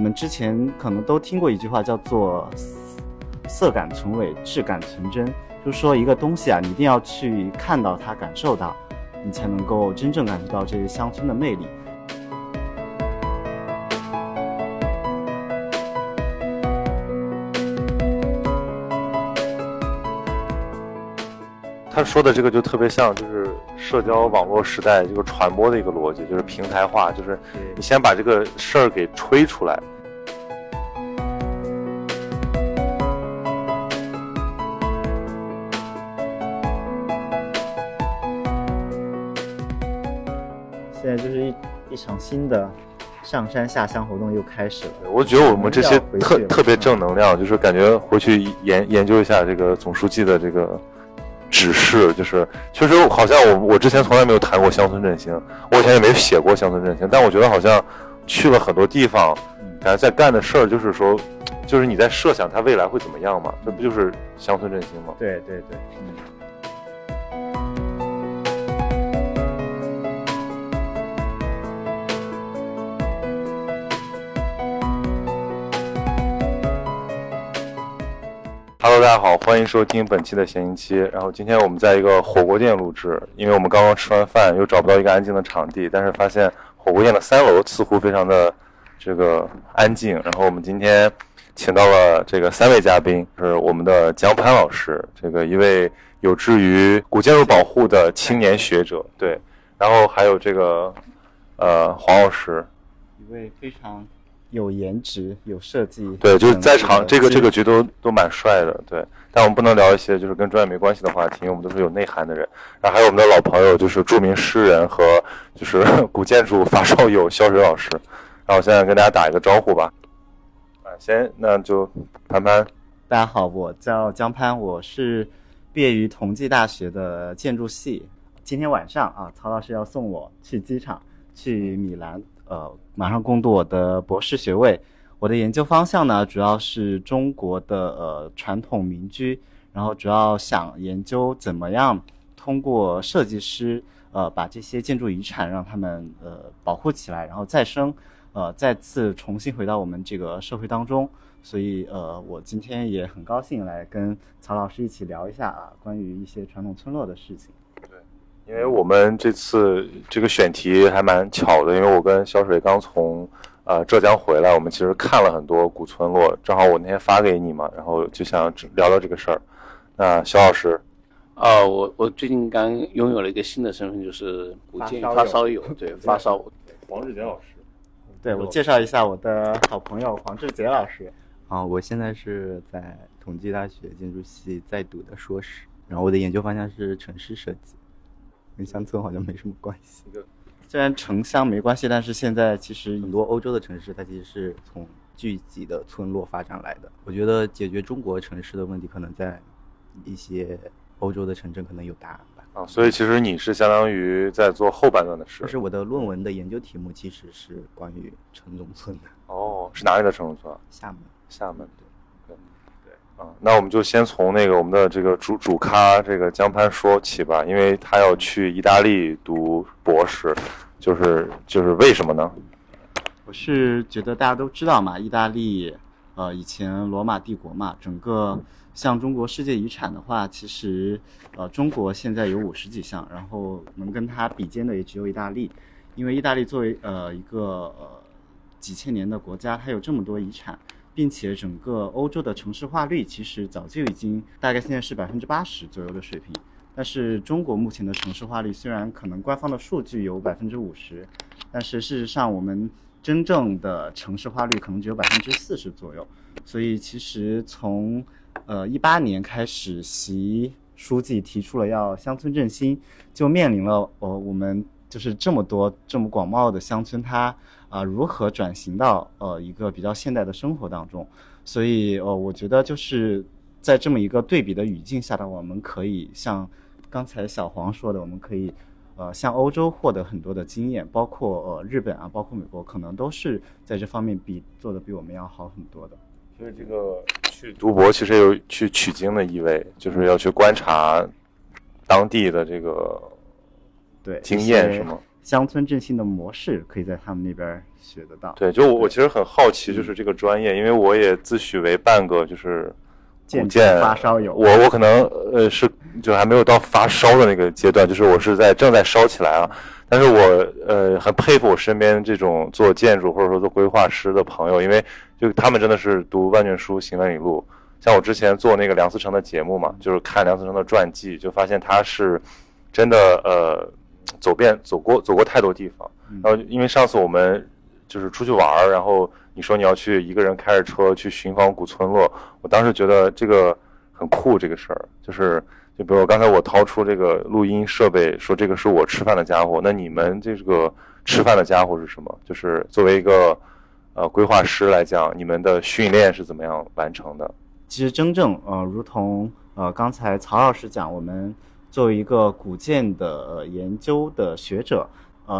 们之前可能都听过一句话叫做色感存伪，质感存真，就是说一个东西啊，你一定要去看到它，感受到，你才能够真正感受到这个乡村的魅力。他说的这个就特别像就是社交网络时代这个传播的一个逻辑，就是平台化，就是你先把这个事儿给吹出来。现在就是一场新的上山下乡活动又开始了。我觉得我们这些特别正能量，就是感觉回去研究一下这个总书记的这个指示，就是确实好像我之前从来没有谈过乡村振兴，我以前也没写过乡村振兴，但我觉得好像去了很多地方，感觉在干的事儿就是说，就是你在设想它未来会怎么样嘛，这不就是乡村振兴吗？对对对，嗯。Hello， 大家好，欢迎收听本期的闲音期。然后今天我们在一个火锅店录制，因为我们刚刚吃完饭，又找不到一个安静的场地，但是发现火锅店的3楼似乎非常的这个安静。然后我们今天请到了这个3位嘉宾，是我们的蒋潘老师，这个一位有志于古建筑保护的青年学者，对，然后还有这个黄老师，一位非常有颜值有设计，对，就是在场这个局都蛮帅的，对，但我们不能聊一些就是跟专业没关系的话题，因为我们都是有内涵的人。然后还有我们的老朋友，就是著名诗人和就是古建筑发烧友肖水老师。然后我现在跟大家打一个招呼吧。那就潘潘。大家好，我叫江潘，我是毕业于同济大学的建筑系。今天晚上啊，曹老师要送我去机场，去米兰。马上攻读我的博士学位，我的研究方向呢，主要是中国的传统民居，然后主要想研究怎么样通过设计师把这些建筑遗产让他们保护起来，然后再生，再次重新回到我们这个社会当中。所以我今天也很高兴来跟曹老师一起聊一下啊，关于一些传统村落的事情。因为我们这次这个选题还蛮巧的，因为我跟肖水刚从浙江回来，我们其实看了很多古村落，正好我那天发给你嘛，然后就想聊聊这个事儿。那肖老师，我最近刚拥有了一个新的身份，就是古建发烧友，对，发烧黄志杰老师。对，我介绍一下我的好朋友黄志杰老师。啊，我现在是在同济大学建筑系在读的硕士，然后我的研究方向是城市设计。跟乡村好像没什么关系，虽然城乡没关系，但是现在其实很多欧洲的城市它其实是从聚集的村落发展来的。我觉得解决中国城市的问题可能在一些欧洲的城镇可能有答案吧。啊，所以其实你是相当于在做后半段的事。就是我的论文的研究题目其实是关于城中村的。哦，是哪里的城中村？厦门，对。那我们就先从那个我们的这个主咖这个江潘说起吧，因为他要去意大利读博士，就是为什么呢？我是觉得大家都知道嘛，意大利以前罗马帝国嘛，整个像中国世界遗产的话，其实中国现在有50几项，然后能跟它比肩的也只有意大利，因为意大利作为一个几千年的国家，它有这么多遗产。并且整个欧洲的城市化率其实早就已经大概现在是80%左右的水平，但是中国目前的城市化率虽然可能官方的数据有50%，但是事实上我们真正的城市化率可能只有40%左右。所以其实从18年开始，习书记提出了要乡村振兴，就面临了我们就是这么广袤的乡村，它如何转型到一个比较现代的生活当中。所以我觉得就是在这么一个对比的语境下的，我们可以像刚才小黄说的，我们可以向欧洲获得很多的经验，包括日本啊，包括美国，可能都是在这方面做的比我们要好很多的。就是这个去读博其实有去取经的意味，就是要去观察当地的这个对经验是吗？乡村振兴的模式可以在他们那边学得到。对，就我其实很好奇，就是这个专业，因为我也自诩为半个就是古建发烧友，我可能是就还没有到发烧的那个阶段，就是我是正在烧起来啊。但是我很佩服我身边这种做建筑或者说做规划师的朋友，因为就他们真的是读万卷书行万里路。像我之前做那个梁思成的节目嘛，就是看梁思成的传记，就发现他是真的走过太多地方。然后因为上次我们就是出去玩，然后你说你要去一个人开着车去寻访古村落，我当时觉得这个很酷，这个事儿就是。就比如刚才我掏出这个录音设备说这个是我吃饭的家伙，那你们这个吃饭的家伙是什么？就是作为一个规划师来讲，你们的训练是怎么样完成的？其实真正如同刚才曹老师讲，我们作为一个古建的研究的学者，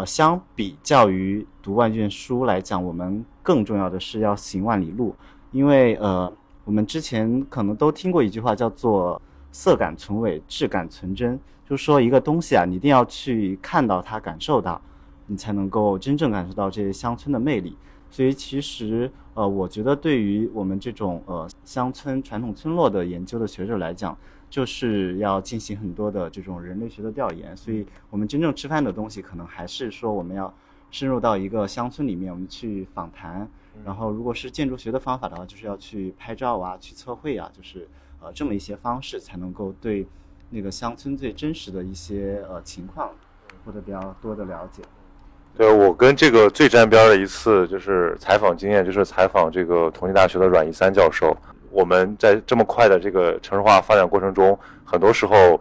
相比较于读万卷书来讲，我们更重要的是要行万里路，因为我们之前可能都听过一句话叫做色感存伪，质感存真，就是说一个东西啊，你一定要去看到它，感受到，你才能够真正感受到这些乡村的魅力。所以其实我觉得对于我们这种乡村传统村落的研究的学者来讲，就是要进行很多的这种人类学的调研。所以我们真正吃饭的东西，可能还是说我们要深入到一个乡村里面，我们去访谈。然后如果是建筑学的方法的话，就是要去拍照啊，去测绘啊，就是这么一些方式才能够对那个乡村最真实的一些情况获得比较多的了解。对，我跟这个最沾边的一次就是采访经验，就是采访这个同济大学的阮一三教授。我们在这么快的这个城市化发展过程中，很多时候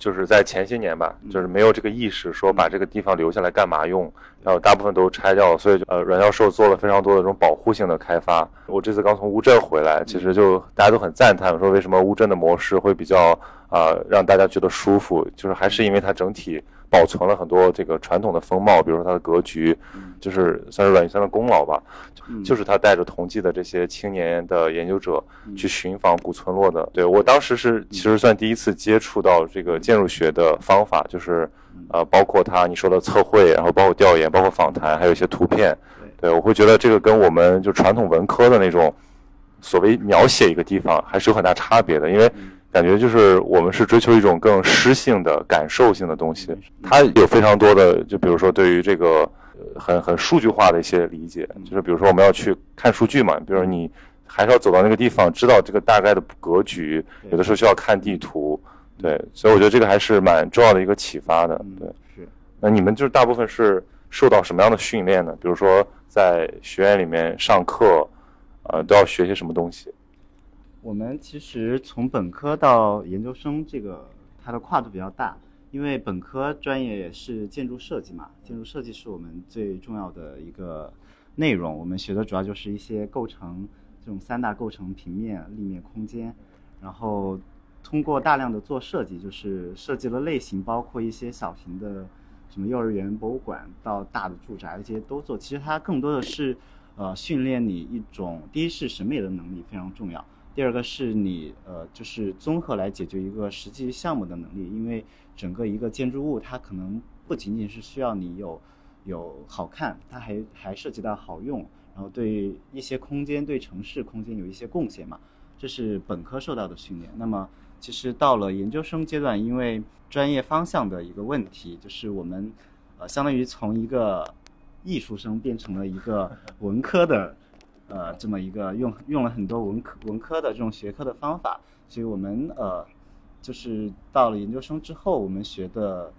就是在前些年吧，就是没有这个意识说把这个地方留下来干嘛用，然后大部分都拆掉了，所以阮教授做了非常多的这种保护性的开发。我这次刚从乌镇回来，其实就大家都很赞叹说为什么乌镇的模式会比较让大家觉得舒服，就是还是因为它整体保存了很多这个传统的风貌，比如说它的格局，就是算是阮一三的功劳吧，就是他带着同济的这些青年的研究者去寻访古村落的。对，我当时是其实算第一次接触到这个建筑学的方法，就是包括他你说的测绘，然后包括调研，包括访谈，还有一些图片。对，我会觉得这个跟我们就传统文科的那种所谓描写一个地方还是有很大差别的，因为感觉就是我们是追求一种更诗性的感受性的东西，它有非常多的，就比如说对于这个很数据化的一些理解，就是比如说我们要去看数据嘛，比如说你还是要走到那个地方知道这个大概的格局，有的时候需要看地图。对，所以我觉得这个还是蛮重要的一个启发的。对，是。那你们就是大部分是受到什么样的训练呢？比如说在学院里面上课都要学些什么东西？我们其实从本科到研究生，这个它的跨度比较大，因为本科专业也是建筑设计嘛，建筑设计是我们最重要的一个内容。我们学的主要就是一些构成，这种三大构成：平面、立面、空间。然后通过大量的做设计，就是设计了类型，包括一些小型的什么幼儿园、博物馆到大的住宅，这些都做。其实它更多的是训练你一种，第一是审美的能力非常重要。第二个是你就是综合来解决一个实际项目的能力，因为整个一个建筑物它可能不仅仅是需要你有好看，它还涉及到好用，然后对一些空间对城市空间有一些贡献嘛，这是本科受到的训练。那么其实到了研究生阶段，因为专业方向的一个问题，就是我们相当于从一个艺术生变成了一个文科的。这么一个用了很多文科的这种学科的方法，所以我们就是到了研究生之后，我们学的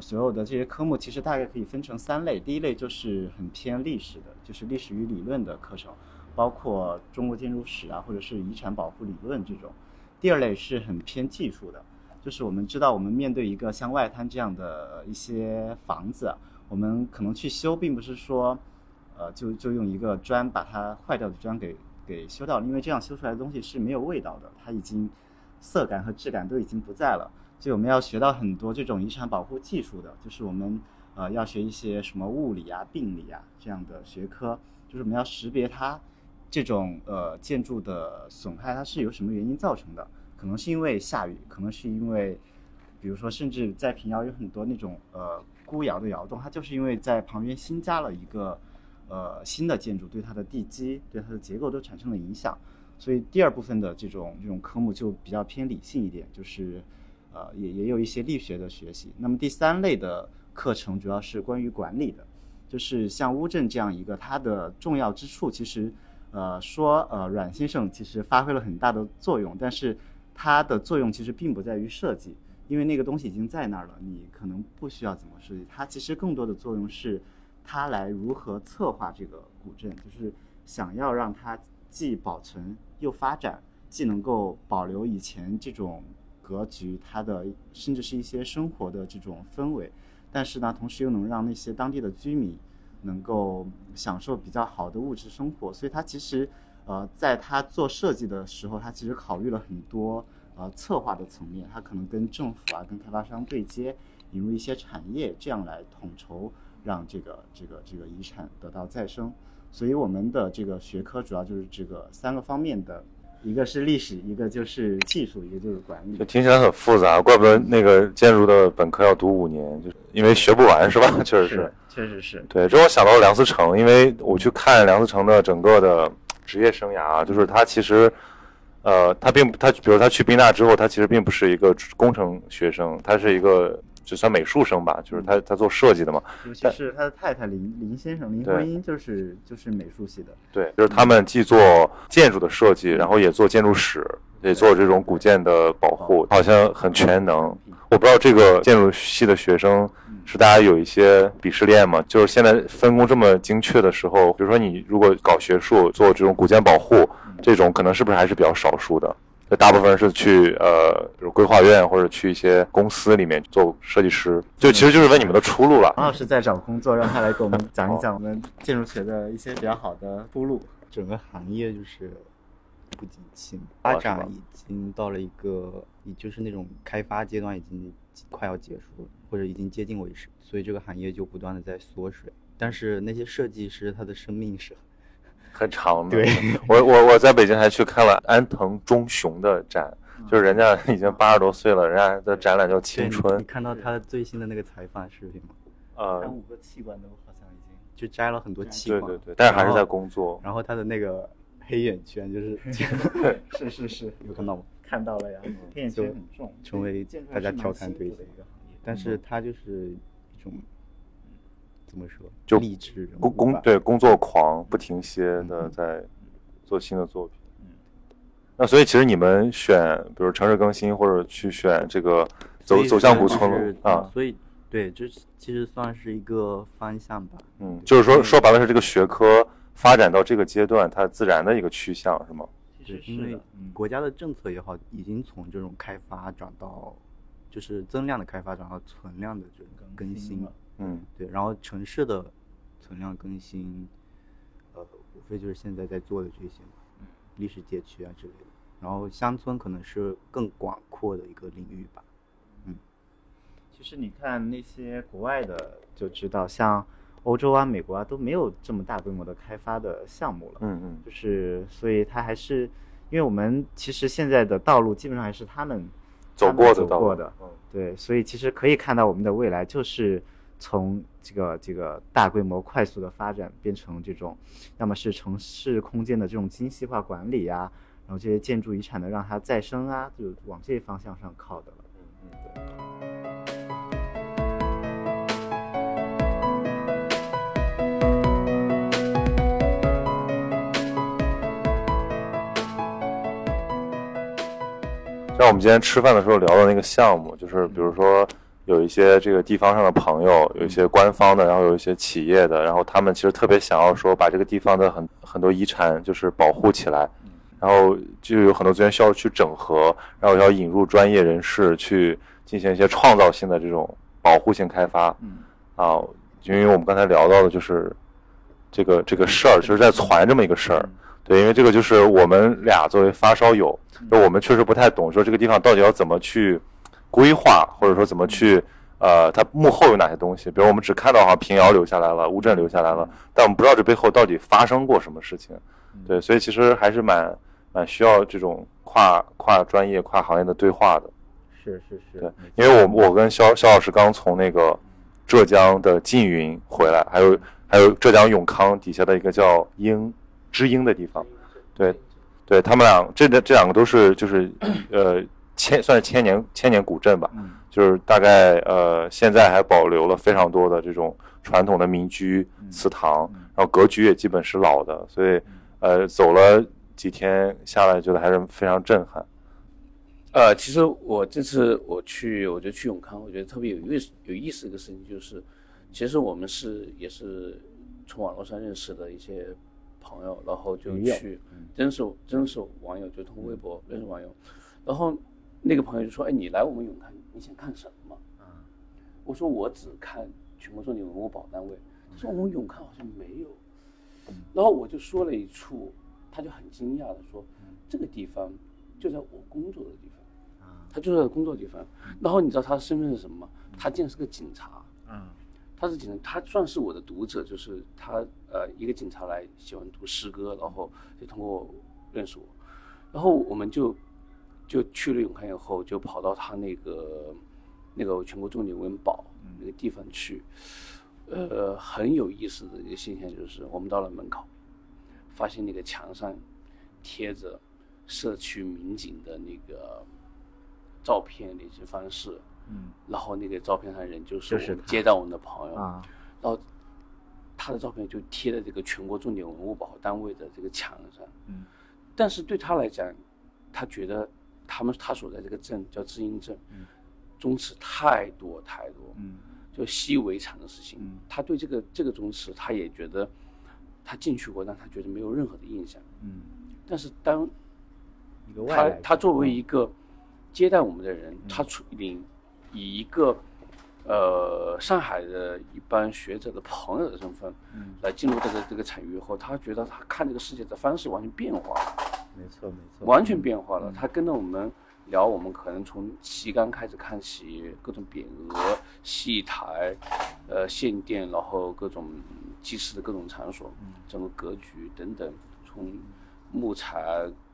所有的这些科目其实大概可以分成三类。第一类就是很偏历史的，就是历史与理论的课程，包括中国建筑史啊，或者是遗产保护理论这种。第二类是很偏技术的，就是我们知道我们面对一个像外滩这样的一些房子，我们可能去修，并不是说就用一个砖把它坏掉的砖给修掉了，因为这样修出来的东西是没有味道的，它已经色感和质感都已经不在了。所以我们要学到很多这种遗产保护技术的，就是我们要学一些什么物理啊、病理啊这样的学科，就是我们要识别它这种建筑的损害，它是由什么原因造成的，可能是因为下雨，可能是因为比如说甚至在平遥有很多那种孤窑的窑洞，它就是因为在旁边新加了一个新的建筑，对它的地基、对它的结构都产生了影响，所以第二部分的这种科目就比较偏理性一点，就是也有一些力学的学习。那么第三类的课程主要是关于管理的，就是像乌镇这样一个它的重要之处，其实阮先生其实发挥了很大的作用，但是它的作用其实并不在于设计，因为那个东西已经在那儿了，你可能不需要怎么设计。它其实更多的作用是它来如何策划这个古镇，就是想要让它既保存又发展，既能够保留以前这种格局，它的甚至是一些生活的这种氛围，但是呢同时又能让那些当地的居民能够享受比较好的物质生活。所以它其实在他做设计的时候，他其实考虑了很多策划的层面，他可能跟政府啊、跟开发商对接，引入一些产业，这样来统筹，让这个遗产得到再生。所以我们的这个学科主要就是这个三个方面的，一个是历史，一个就是技术，一个就是管理。听起来很复杂，怪不得那个建筑的本科要读5年，就是因为学不完，是吧？确实是，确实是。对，这我想到了梁思成，因为我去看梁思成的整个的职业生涯啊，就是他其实，他比如他去宾大之后，他其实并不是一个工程学生，他是一个就算美术生吧，就是他做设计的嘛。尤其是他的太太林先生林徽因就是美术系的。对，就是他们既做建筑的设计，然后也做建筑史，也做这种古建的保护，好像很全能。我不知道这个建筑系的学生是大家有一些鄙视链嘛？就是现在分工这么精确的时候，比如说你如果搞学术做这种古建保护，这种可能是不是还是比较少数的？就大部分是去比如规划院或者去一些公司里面做设计师，就其实就是问你们的出路了。王老师在找工作，让他来给我们讲一讲我们建筑学的一些比较好的出路。整个行业就是不景气，发展已经到了一个，就是那种开发阶段已经快要结束了，或者已经接近尾声，所以这个行业就不断的在缩水。但是那些设计师他的生命是很长的。对，我在北京还去看了安藤忠雄的展，就是人家已经80多岁了，人家的展览叫《青春》。你看到他最新的那个采访视频吗？他5个器官都好像已经就摘了很多器官，对，但是还是在工作。然后他的那个黑眼圈就是是有看到吗？看到了呀，黑眼圈很重，成为大家调侃对象。但是他就是一种怎么说，就励志人物，工作狂，不停歇的在做新的作品。那所以其实你们选比如城市更新或者去选这个走向古村落啊，所以对，这其实算是一个方向吧。就是说白了是这个学科发展到这个阶段它自然的一个趋向，是吗？对，因为国家的政策也好，已经从这种开发转到就是增量的开发转到存量的这种更新了。对，然后城市的存量更新无非就是现在在做的这些历史街区啊之类的，然后乡村可能是更广阔的一个领域吧。其实你看那些国外的就知道，像欧洲啊、美国啊都没有这么大规模的开发的项目了。就是所以它还是因为我们其实现在的道路基本上还是他们走过的，对，所以其实可以看到我们的未来就是从这个大规模快速的发展变成这种，要么是城市空间的这种精细化管理啊，然后这些建筑遗产的让它再生啊，就往这些方向上靠的了。对。像我们今天吃饭的时候聊的那个项目，就是比如说有一些这个地方上的朋友，有一些官方的，然后有一些企业的，然后他们其实特别想要说把这个地方的很多遗产就是保护起来，然后就有很多资源需要去整合，然后要引入专业人士去进行一些创造性的这种保护性开发。因为我们刚才聊到的就是这个事儿，就是在传这么一个事儿。对，因为这个就是我们俩作为发烧友，就我们确实不太懂说这个地方到底要怎么去规划，或者说怎么去它幕后有哪些东西。比如我们只看到平遥留下来了，乌镇留下来了，但我们不知道这背后到底发生过什么事情。对，所以其实还是蛮需要这种跨专业、跨行业的对话的。是。对，因为我跟肖老师刚从那个浙江的缙云回来，还有浙江永康底下的一个叫知英的地方，对对，他们俩这两个都是就是算是千年古镇吧，就是大概现在还保留了非常多的这种传统的民居祠堂，然后格局也基本是老的，所以走了几天下来觉得还是非常震撼。其实我这次我就去永康，我觉得特别有意思一个事情就是，其实我们也是从网络上认识的一些朋友，然后就去真是网友，就通过微博认识网友，然后那个朋友就说：“哎，你来我们永康，你想看什么？”我说：“我只看全国重点文物保护单位。”他说：“我们永康好像没有。”然后我就说了一处，他就很惊讶的说：“这个地方就在我工作的地方。”他就在工作的地方。然后你知道他的身份是什么吗？他竟然是个警察。他是警察，他算是我的读者，就是他一个警察来喜欢读诗歌，然后就通过认识我，然后我们就去了永康以后，就跑到他那个全国重点文保那个地方去，很有意思的一个现象就是，我们到了门口，发现那个墙上贴着社区民警的那个照片联系方式。然后那个照片上人就是我们接待我们的朋友，然后他的照片就贴在这个全国重点文物保护单位的这个墙上。但是对他来讲，他觉得他所在这个镇叫知英镇，宗祠太多太多，就习以为常的事情。他对这个宗祠，他也觉得他进去过，但他觉得没有任何的印象。但是当他作为一个接待我们的人，他处理以一个上海的一般学者的朋友的身份来进入这个产业以后，他觉得他看这个世界的方式完全变化了。没错，完全变化了。他跟着我们聊，我们可能从旗杆开始看起，各种匾额、戏台、献殿，然后各种祭祀的各种场所，整个格局等等，从木材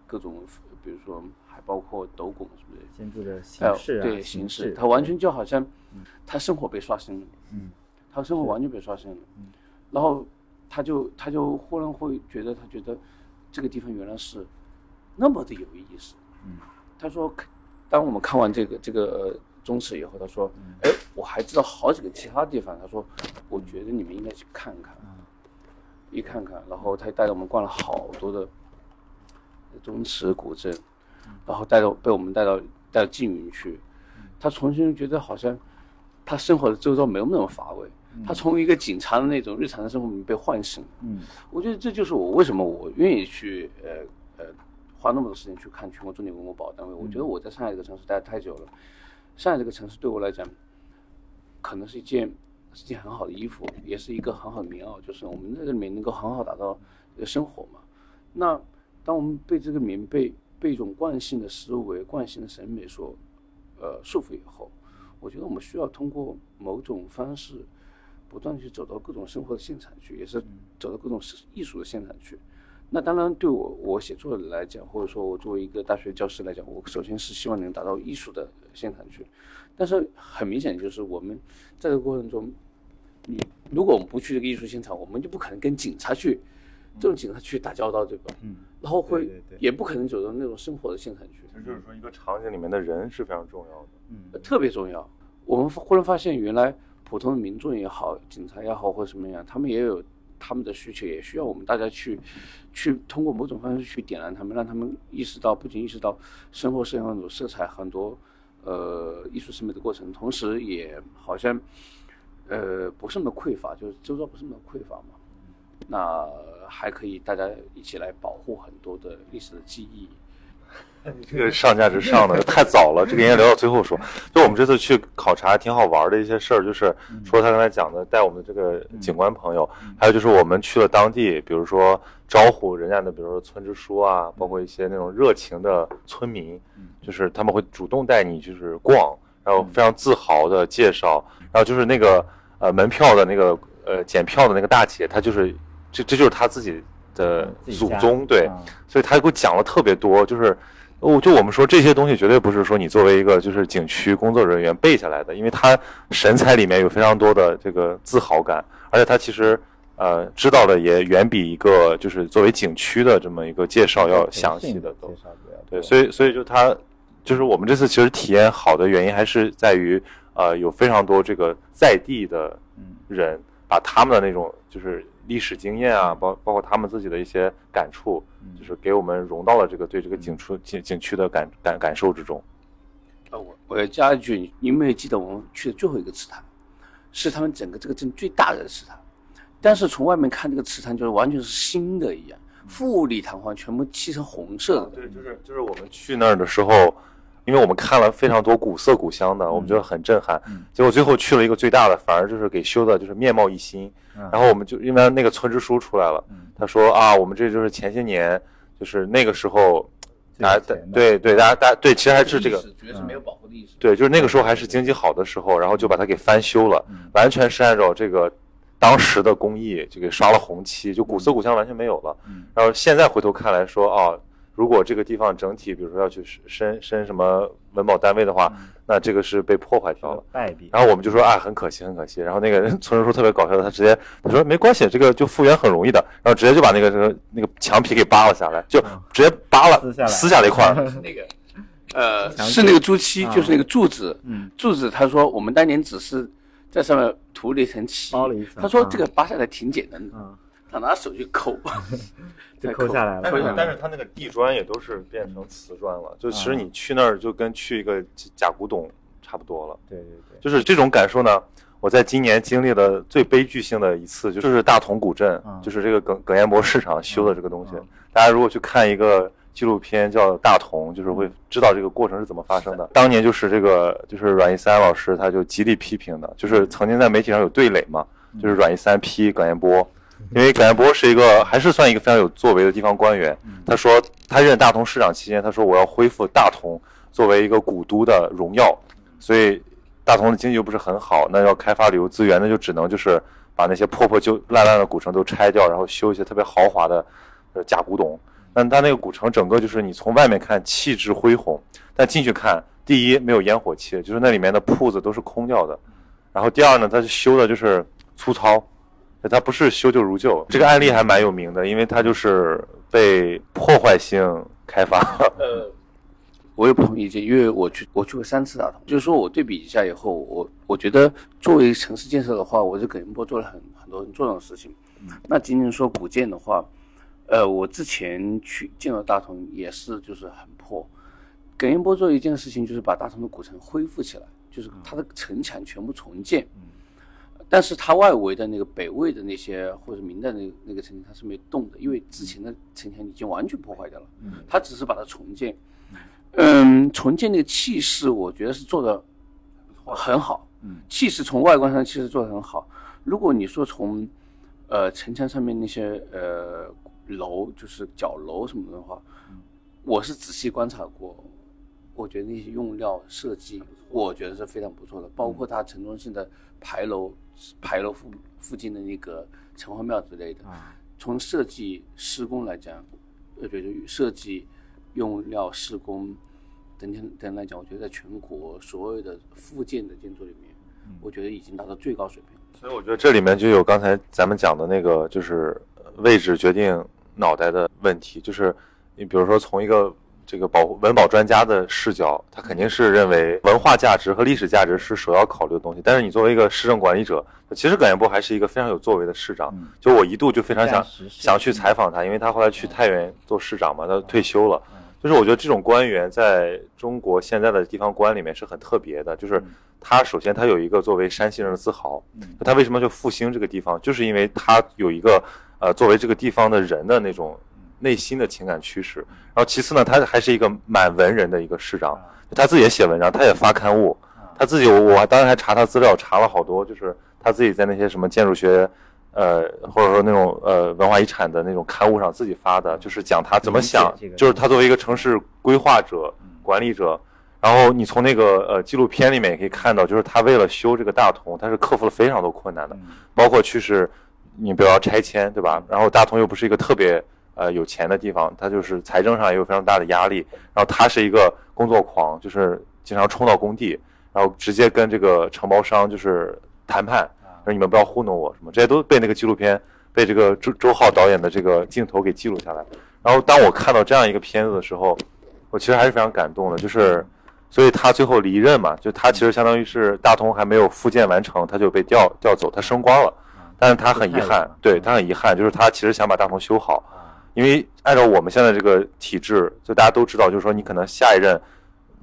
各种，比如说还包括斗拱什么的建筑的形式，对形式，他完全就好像他生活被刷新了，他生活完全被刷新了，然后他就忽然会觉得这个地方原来是那么的有意思，他说，当我们看完这个宗祠以后，他说，哎，我还知道好几个其他地方，他说，我觉得你们应该去看看，然后他带着我们逛了好多的宗祠古镇，然后被我们带到缙云去，他重新觉得好像他生活的周遭没有那么乏味，他从一个警察的那种日常的生活里面被唤醒。我觉得这就是我为什么我愿意去花那么多时间去看全国重点文物保护单位。我觉得我在上海这个城市待太久了，上海这个城市对我来讲，可能是一件很好的衣服，也是一个很好的棉袄，就是我们在这里面能够很好打造生活嘛。那当我们被这个棉被一种惯性的思维、惯性的审美所束缚以后，我觉得我们需要通过某种方式，不断去走到各种生活的现场去，也是走到各种艺术的现场去。那当然，对我写作者来讲，或者说我作为一个大学教师来讲，我首先是希望能达到艺术的现场去。但是很明显，就是我们在这个过程中，如果我们不去这个艺术现场，我们就不可能跟警察去。这种警察去打交道，对吧？然后会对也不可能走到那种生活的现场去。就是说，一个场景里面的人是非常重要的，特别重要。我们忽然发现，原来普通的民众也好，警察也好，或者什么样，他们也有他们的需求，也需要我们大家去通过某种方式去点燃他们，让他们意识到，不仅意识到生活是很多色彩、很多艺术审美的过程，同时也好像不是那么匮乏，就是周遭不是那么匮乏嘛。那还可以大家一起来保护很多的历史的记忆。这个上价值上的太早了，这个应该聊到最后说。就我们这次去考察挺好玩的一些事儿，就是说他刚才讲的带我们的这个警官朋友，还有就是我们去了当地，比如说招呼人家的，比如说村支书啊，包括一些那种热情的村民，就是他们会主动带你就是逛，然后非常自豪的介绍，然后就是那个门票的那个检票的那个大姐，她就是这就是他自己的祖宗，对，所以他给我讲了特别多，就是就我们说这些东西绝对不是说你作为一个就是景区工作人员背下来的，因为他神采里面有非常多的这个自豪感，而且他其实知道的也远比一个就是作为景区的这么一个介绍要详细的都对，所以就他就是我们这次其实体验好的原因还是在于有非常多这个在地的人把他们的那种就是历史经验啊，包括他们自己的一些感触，就是给我们融到了这个对这个景区的感受之中。我要加一句，你们也记得我们去的最后一个池塘，是他们整个这个镇最大的池塘，但是从外面看这个池塘就是完全是新的一样，富丽堂皇，全部漆成红色的。对，就是我们去那儿的时候，因为我们看了非常多古色古香的，我们觉得很震撼。结果最后去了一个最大的，反而就是给修的，就是面貌一新。然后我们就因为那个村支书出来了，他说啊，我们这就是前些年，就是那个时候，大家对，其实还是这个，绝对是没有保护的意识。对，就是那个时候还是经济好的时候，然后就把它给翻修了，完全是按照这个当时的工艺，就给刷了红漆，就古色古香完全没有了。然后现在回头看来说啊。如果这个地方整体，比如说要去申什么文保单位的话，那这个是被破坏掉了。然后我们就说啊，很可惜。然后那个人村支书特别搞笑的，他说没关系，这个就复原很容易的。然后直接就把那个墙皮给扒了下来，就直接扒了撕下来一块儿。是那个朱漆，就是那个柱子。柱子他说我们当年只是在上面涂了一层漆，他说这个扒下来挺简单的。他拿手去抠，就抠下来了。但是他那个地砖也都是变成瓷砖了，就其实你去那儿就跟去一个假古董差不多了。对，就是这种感受呢。我在今年经历的最悲剧性的一次，就是大同古镇，就是这个耿彦博市场修的这个东西。大家如果去看一个纪录片叫《大同》，就是会知道这个过程是怎么发生的。当年就是这个就是阮一三老师，他就极力批评的，就是曾经在媒体上有对垒嘛，就是阮一三批耿彦波。因为耿彦波是一个还是算一个非常有作为的地方官员，他说他任大同市长期间，他说我要恢复大同作为一个古都的荣耀，所以大同的经济又不是很好，那要开发旅游资源，那就只能就是把那些破烂的古城都拆掉，然后修一些特别豪华的假古董。但他那个古城整个就是你从外面看气质恢宏，但进去看，第一没有烟火气，就是那里面的铺子都是空掉的，然后第二呢，他修的就是粗糙。它不是修旧如旧，这个案例还蛮有名的，因为它就是被破坏性开发。我有不同意见，因为我去过3次大同，就是说我对比一下以后，我觉得作为城市建设的话，我是耿彦波做了很多很重要的事情。那仅仅说古建的话，我之前去见到大同也是就是很破。耿彦波做一件事情就是把大同的古城恢复起来，就是它的城墙全部重建。但是它外围的那个北魏的那些或者明代的那个城墙它是没动的，因为之前的城墙已经完全破坏掉了，它只是把它重建。重建那个气势我觉得是做的很好，气势从外观上气势做的很好。如果你说从城墙上面那些楼就是角楼什么的话，我是仔细观察过，我觉得那些用料设计我觉得是非常不错的，包括它城中心的牌楼附近的那个城隍庙之类的，从设计施工来讲，我觉得设计用料施工等来讲，我觉得在全国所有的附件的建筑里面，我觉得已经达到最高水平。所以我觉得这里面就有刚才咱们讲的那个就是位置决定脑袋的问题，就是你比如说从一个这个文保专家的视角，他肯定是认为文化价值和历史价值是首要考虑的东西。但是你作为一个市政管理者，其实耿彦波还是一个非常有作为的市长。就我一度就非常想去采访他，因为他后来去太原做市长嘛，他退休了。就是我觉得这种官员在中国现在的地方官里面是很特别的，就是他首先他有一个作为山西人的自豪，他为什么就复兴这个地方，就是因为他有一个作为这个地方的人的那种内心的情感驱使。然后其次呢，他还是一个蛮文人的一个市长，他自己也写文章，他也发刊物，他自己我当时还查他资料，查了好多，就是他自己在那些什么建筑学或者说那种文化遗产的那种刊物上自己发的，就是讲他怎么想，就是他作为一个城市规划者管理者。然后你从那个纪录片里面也可以看到，就是他为了修这个大同，他是克服了非常多困难的，包括去世你不要拆迁对吧，然后大同又不是一个特别有钱的地方，他就是财政上也有非常大的压力。然后他是一个工作狂，就是经常冲到工地，然后直接跟这个承包商就是谈判，说你们不要糊弄我什么，这些都被那个纪录片被这个周浩导演的这个镜头给记录下来。然后当我看到这样一个片子的时候，我其实还是非常感动的，就是所以他最后离任嘛，就他其实相当于是大同还没有复建完成，他就被调走，他升官了，但是他很遗憾，对，他很遗憾，就是他其实想把大同修好，因为按照我们现在这个体制，就大家都知道，就是说你可能下一任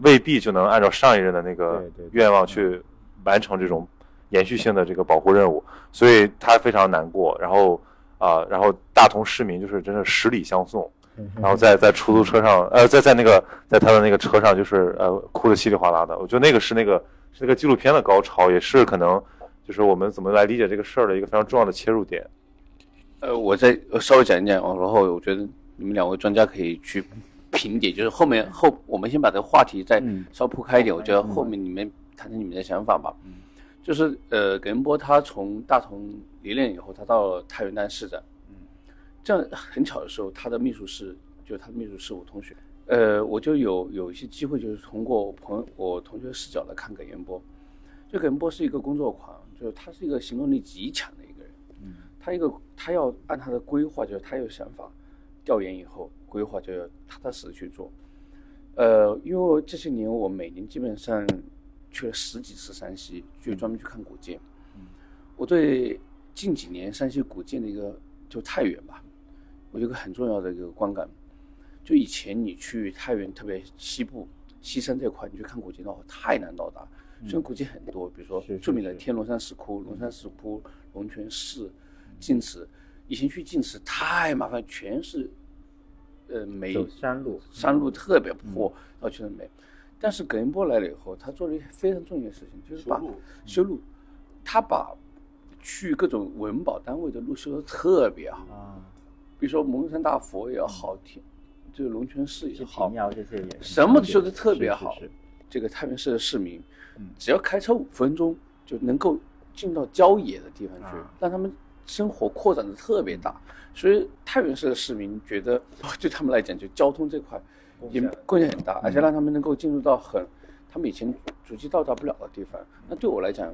未必就能按照上一任的那个愿望去完成这种延续性的这个保护任务，所以他非常难过。然后大同市民就是真是十里相送，然后在出租车上，在他的那个车上，就是哭得稀里哗啦的。我觉得那个是那个纪录片的高潮，也是可能就是我们怎么来理解这个事儿的一个非常重要的切入点。我再稍微讲一讲，然后我觉得你们两位专家可以去评点，就是后面我们先把这个话题再稍铺开一点，我觉得后面你们谈谈你们的想法吧。就是葛恩波他从大同离任以后，他到了太原丹市长，这样很巧的时候，他的秘书是我同学，我就有一些机会，就是通过我同学视角来看葛恩波。就葛恩波是一个工作狂，就是他是一个行动力极强的一个人。他要按他的规划，就是他有想法，调研以后规划就要踏踏实实去做。因为这些年我每年基本上去了十几次山西，就专门去看古建。我对近几年山西古建的一个就太原吧，我有一个很重要的一个观感，就以前你去太原，特别西部西山这块，你去看古建的话太难到达。虽然古迹很多，比如说著名的天龙山石窟、龙泉寺、晋祠，以前去晋祠太麻烦，全是煤山路特别破，然后全是煤。但是葛恩波来了以后，他做了一件非常重要的事情，就是把修路，他把去各种文保单位的路修得特别好，比如说蒙山大佛也好，就是龙泉寺也好，什么都修得特别好。这个太原市的市民，只要开车5分钟就能够进到郊野的地方去，让他们生活扩展的特别大。所以太原市的市民觉得，对他们来讲，就交通这块也贡献很大，而且让他们能够进入到他们以前足迹到达不了的地方。那对我来讲，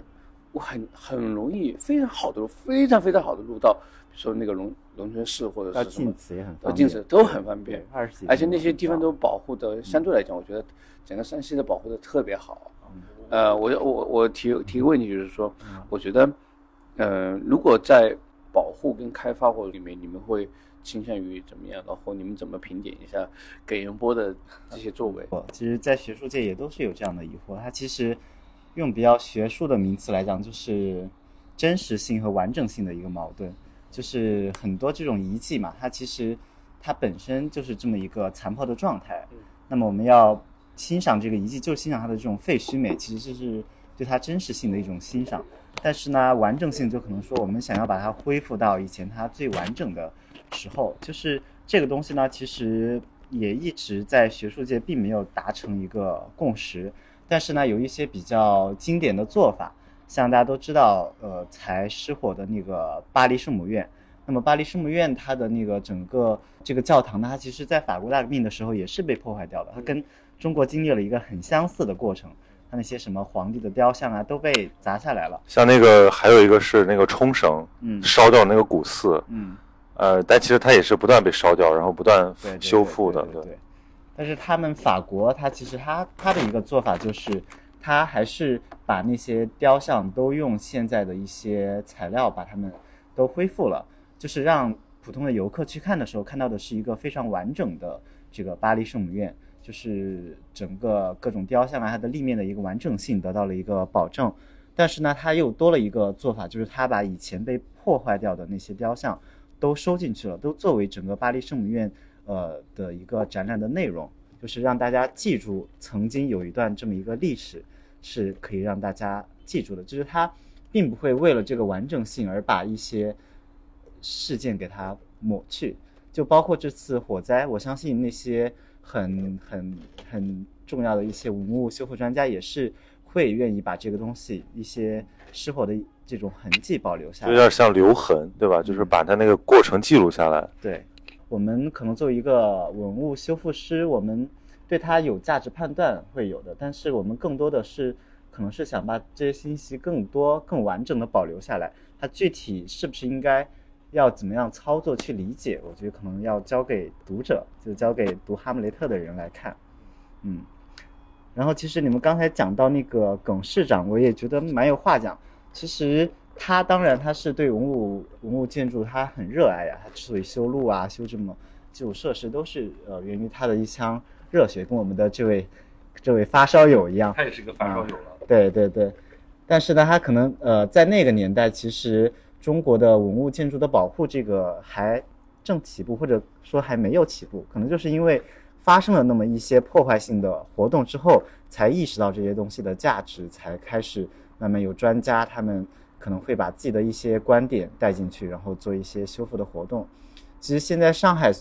我很容易非常好的路，非常非常好的路到，比如说那个龙泉寺或者是什么，到晋祠都很方便，而且那些地方都保护的相对来讲，我觉得整个山西的保护的特别好。我提个问题，就是说，我觉得，如果在保护跟开发或者里面，你们会倾向于怎么样？然后你们怎么评点一下葛恩波的这些作为？其实，在学术界也都是有这样的疑惑。它其实用比较学术的名词来讲，就是真实性和完整性的一个矛盾。就是很多这种遗迹嘛，它本身就是这么一个残破的状态。那么我们要欣赏这个遗迹，就是欣赏它的这种废墟美，其实就是对它真实性的一种欣赏。但是呢，完整性就可能说我们想要把它恢复到以前它最完整的时候，就是这个东西呢，其实也一直在学术界并没有达成一个共识。但是呢，有一些比较经典的做法，像大家都知道，才失火的那个巴黎圣母院。那么巴黎圣母院它的那个整个这个教堂呢，它其实在法国大革命的时候也是被破坏掉的，它跟中国经历了一个很相似的过程，它那些什么皇帝的雕像啊都被砸下来了。像那个还有一个是那个冲绳，烧掉那个古寺，但其实它也是不断被烧掉，然后不断修复的，对。但是他们法国，它其实它的一个做法就是，它还是把那些雕像都用现在的一些材料把它们都恢复了，就是让普通的游客去看的时候看到的是一个非常完整的这个巴黎圣母院。就是整个各种雕像啊，它的立面的一个完整性得到了一个保证。但是呢，它又多了一个做法，就是它把以前被破坏掉的那些雕像都收进去了，都作为整个巴黎圣母院的一个展览的内容，就是让大家记住曾经有一段这么一个历史是可以让大家记住的。就是它并不会为了这个完整性而把一些事件给它抹去，就包括这次火灾，我相信那些很重要的一些文物修复专家也是会愿意把这个东西一些失火的这种痕迹保留下来，有点像留痕，对吧？就是把它那个过程记录下来。对，我们可能作为一个文物修复师，我们对它有价值判断会有的，但是我们更多的是可能是想把这些信息更多更完整的保留下来，它具体是不是应该要怎么样操作去理解，我觉得可能要交给读者，就交给读哈姆雷特的人来看。嗯，然后其实你们刚才讲到那个耿市长，我也觉得蛮有话讲。其实他当然他是对文物建筑他很热爱呀，他之所以修路啊修这么基础设施都是源于他的一腔热血，跟我们的这位发烧友一样，他也是个发烧友了。对对对，但是呢他可能在那个年代其实中国的文物建筑的保护这个还正起步，或者说还没有起步，可能就是因为发生了那么一些破坏性的活动之后才意识到这些东西的价值，才开始慢慢有专家他们可能会把自己的一些观点带进去，然后做一些修复的活动。其实现在上海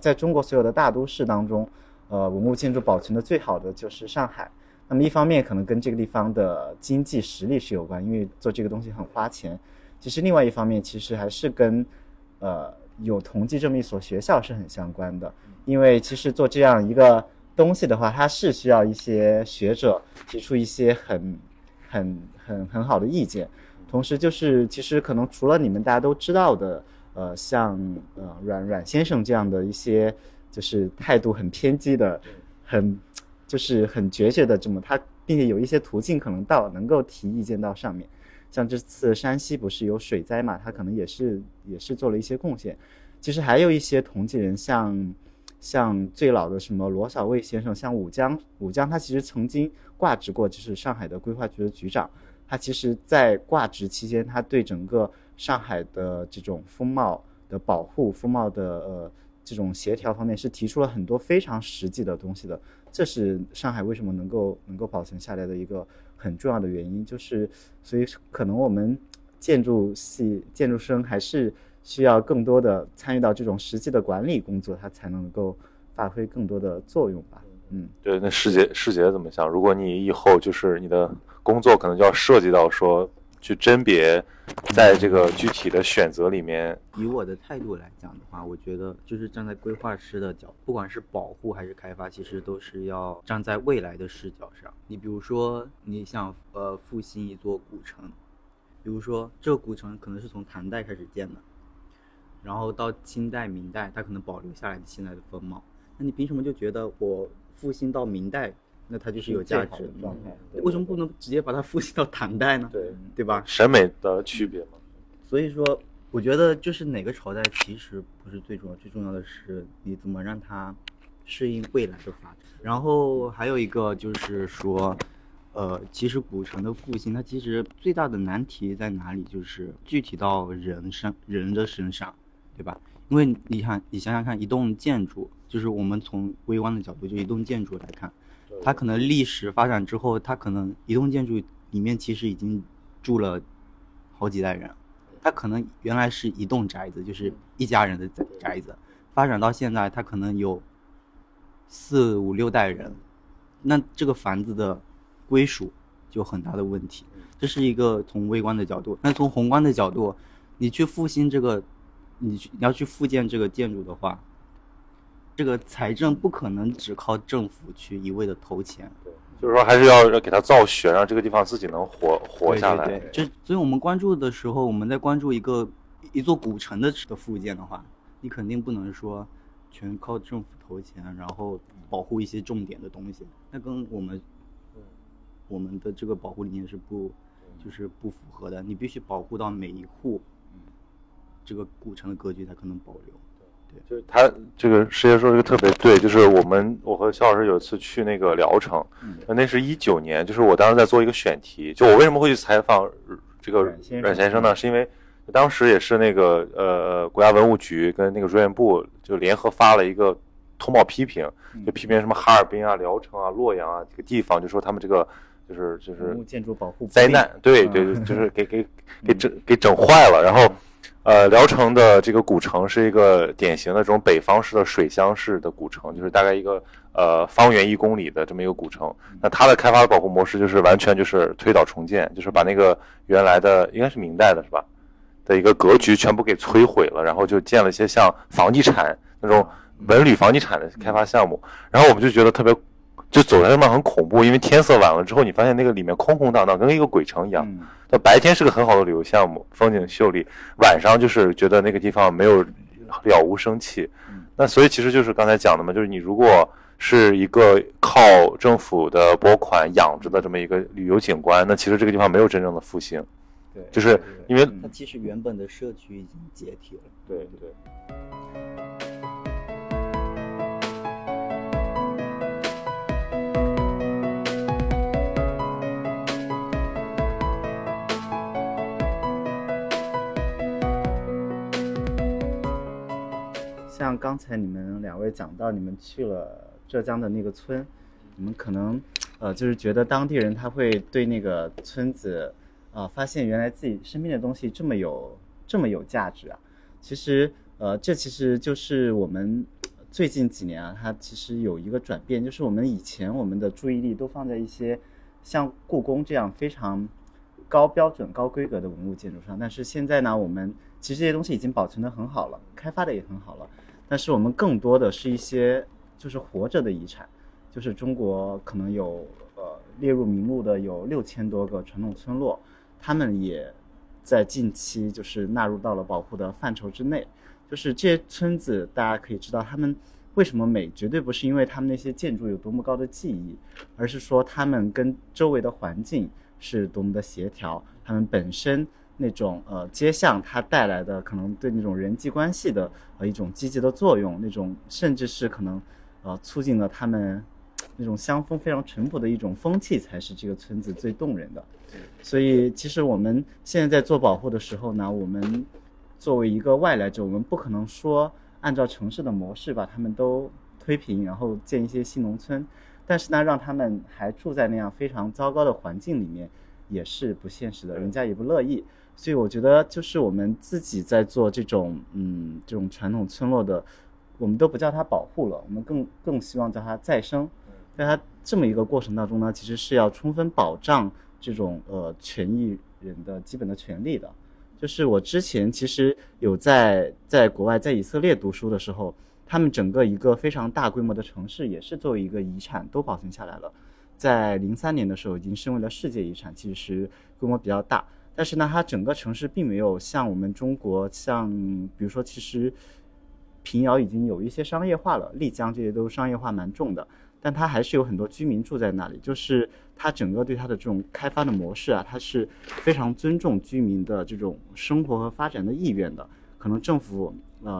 在中国所有的大都市当中文物建筑保存的最好的就是上海。那么一方面可能跟这个地方的经济实力是有关，因为做这个东西很花钱。其实另外一方面其实还是跟有同济这么一所学校是很相关的，因为其实做这样一个东西的话，它是需要一些学者提出一些很好的意见。同时就是其实可能除了你们大家都知道的像阮先生这样的一些就是态度很偏激的，很就是很决绝的这么他，并且有一些途径可能到能够提意见到上面。像这次山西不是有水灾嘛，他可能也是做了一些贡献。其实还有一些同济人，像最老的什么罗小卫先生，像武江他其实曾经挂职过，就是上海的规划局的局长。他其实在挂职期间，他对整个上海的这种风貌的保护、风貌的这种协调方面是提出了很多非常实际的东西的。这是上海为什么能够保存下来的一个很重要的原因，就是所以可能我们建筑生还是需要更多的参与到这种实际的管理工作，它才能够发挥更多的作用吧。嗯，对，那师姐怎么想？如果你以后就是你的工作可能就要涉及到说去甄别，在这个具体的选择里面，以我的态度来讲的话，我觉得就是站在规划师的角度，不管是保护还是开发，其实都是要站在未来的视角上。你比如说你想复兴一座古城，比如说这个古城可能是从唐代开始建的，然后到清代明代它可能保留下来的现在的风貌，那你凭什么就觉得我复兴到明代那它就是有价值的状态？为什么不能直接把它复兴到唐代呢？对吧，审美的区别嘛。所以说我觉得就是哪个朝代其实不是最重要，最重要的是你怎么让它适应未来的发展。然后还有一个就是说其实古城的复兴它其实最大的难题在哪里，就是具体到人的身上，对吧？因为你看，你想想看，一栋建筑，就是我们从微观的角度，就一栋建筑来看，它可能历史发展之后，它可能一栋建筑里面其实已经住了好几代人，它可能原来是一栋宅子，就是一家人的宅子，发展到现在它可能有4、5、6代人，那这个房子的归属就很大的问题。这是一个从微观的角度。那从宏观的角度，你去复兴这个，你要去复建这个建筑的话，这个财政不可能只靠政府去一味的投钱，对，就是说还是要给它造血，让这个地方自己能活下来。对，所以我们关注的时候，我们在关注一座古城的复建的话，你肯定不能说全靠政府投钱，然后保护一些重点的东西，那跟我们的这个保护理念是不符合的。你必须保护到每一户，这个古城的格局才可能保留。就是他这个师爷说这个特别对，就是我和肖老师有一次去那个聊城，那是19年，就是我当时在做一个选题，就我为什么会去采访这个阮先生呢？是因为当时也是那个国家文物局跟那个住建部就联合发了一个通报批评，就批评什么哈尔滨啊、聊城啊、洛阳啊这个地方，就说他们这个就是文物建筑保护灾难，对对，就是给整坏了，然后。聊城的这个古城是一个典型的这种北方式的水乡式的古城，就是大概一个方圆1公里的这么一个古城。那它的开发的保护模式就是完全就是推倒重建，就是把那个原来的应该是明代的是吧的一个格局全部给摧毁了，然后就建了一些像房地产那种文旅房地产的开发项目，然后我们就觉得特别，就走在那边很恐怖，因为天色晚了之后，你发现那个里面空空荡荡，跟一个鬼城一样。那白天是个很好的旅游项目，风景秀丽，晚上就是觉得那个地方没有了无生气。那所以其实就是刚才讲的嘛，就是你如果是一个靠政府的拨款养着的这么一个旅游景观，那其实这个地方没有真正的复兴。对，就是因为它其实原本的社区已经解体了。对对。像刚才你们两位讲到你们去了浙江的那个村，你们可能就是觉得当地人他会对那个村子发现原来自己身边的东西这么有价值啊。其实这其实就是我们最近几年啊，它其实有一个转变，就是我们以前的注意力都放在一些像故宫这样非常高标准高规格的文物建筑上，但是现在呢，我们其实这些东西已经保存得很好了，开发的也很好了，但是我们更多的是一些就是活着的遗产，就是中国可能有列入名录的有6000多个传统村落，他们也在近期就是纳入到了保护的范畴之内。就是这些村子大家可以知道他们为什么美，绝对不是因为他们那些建筑有多么高的技艺，而是说他们跟周围的环境是多么的协调，他们本身那种街巷它带来的可能对那种人际关系的一种积极的作用，那种甚至是可能促进了他们那种乡风非常淳朴的一种风气，才是这个村子最动人的。所以其实我们现在在做保护的时候呢，我们作为一个外来者，我们不可能说按照城市的模式把他们都推平，然后建一些新农村，但是呢让他们还住在那样非常糟糕的环境里面也是不现实的，人家也不乐意。所以我觉得就是我们自己在做这种这种传统村落的，我们都不叫它保护了，我们更希望叫它再生。在它这么一个过程当中呢，其实是要充分保障这种权益人的基本的权利的。就是我之前其实有在国外在以色列读书的时候，他们整个一个非常大规模的城市也是作为一个遗产都保存下来了，在2003年的时候已经升为了世界遗产，其实规模比较大。但是呢，它整个城市并没有像我们中国，像比如说其实平遥已经有一些商业化了，丽江这些都商业化蛮重的，但它还是有很多居民住在那里。就是它整个对它的这种开发的模式啊，它是非常尊重居民的这种生活和发展的意愿的。可能政府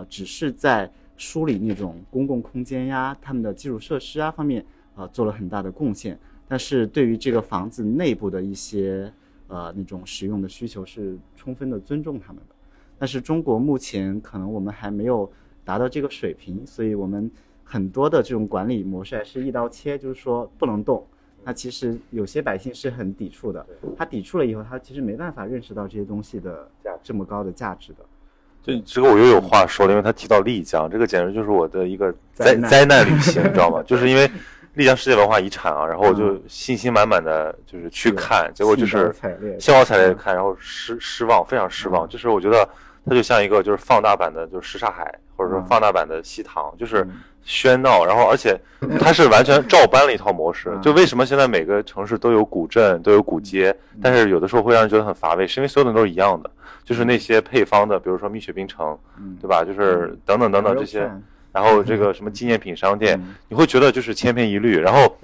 只是在梳理那种公共空间呀，他们的基础设施啊方面做了很大的贡献，但是对于这个房子内部的一些那种使用的需求是充分的尊重他们的。但是中国目前可能我们还没有达到这个水平，所以我们很多的这种管理模式还是一刀切，就是说不能动。那其实有些百姓是很抵触的，他抵触了以后，他其实没办法认识到这些东西的这么高的价值的。就这个我又有话说了，因为他提到丽江，这个简直就是我的一个灾难旅行，你知道吗？就是因为丽江世界文化遗产啊，然后我就信心满满的就是去看，结果就是兴高采烈看，然后失望，非常失望。就是我觉得它就像一个就是放大版的就是什刹海，或者说放大版的西塘，就是喧闹，然后而且它是完全照搬了一套模式。就为什么现在每个城市都有古镇都有古街，但是有的时候会让人觉得很乏味，是因为所有的都是一样的，就是那些配方的，比如说蜜雪冰城，对吧，就是等等等等这些，然后这个什么纪念品商店，你会觉得就是千篇一律。然后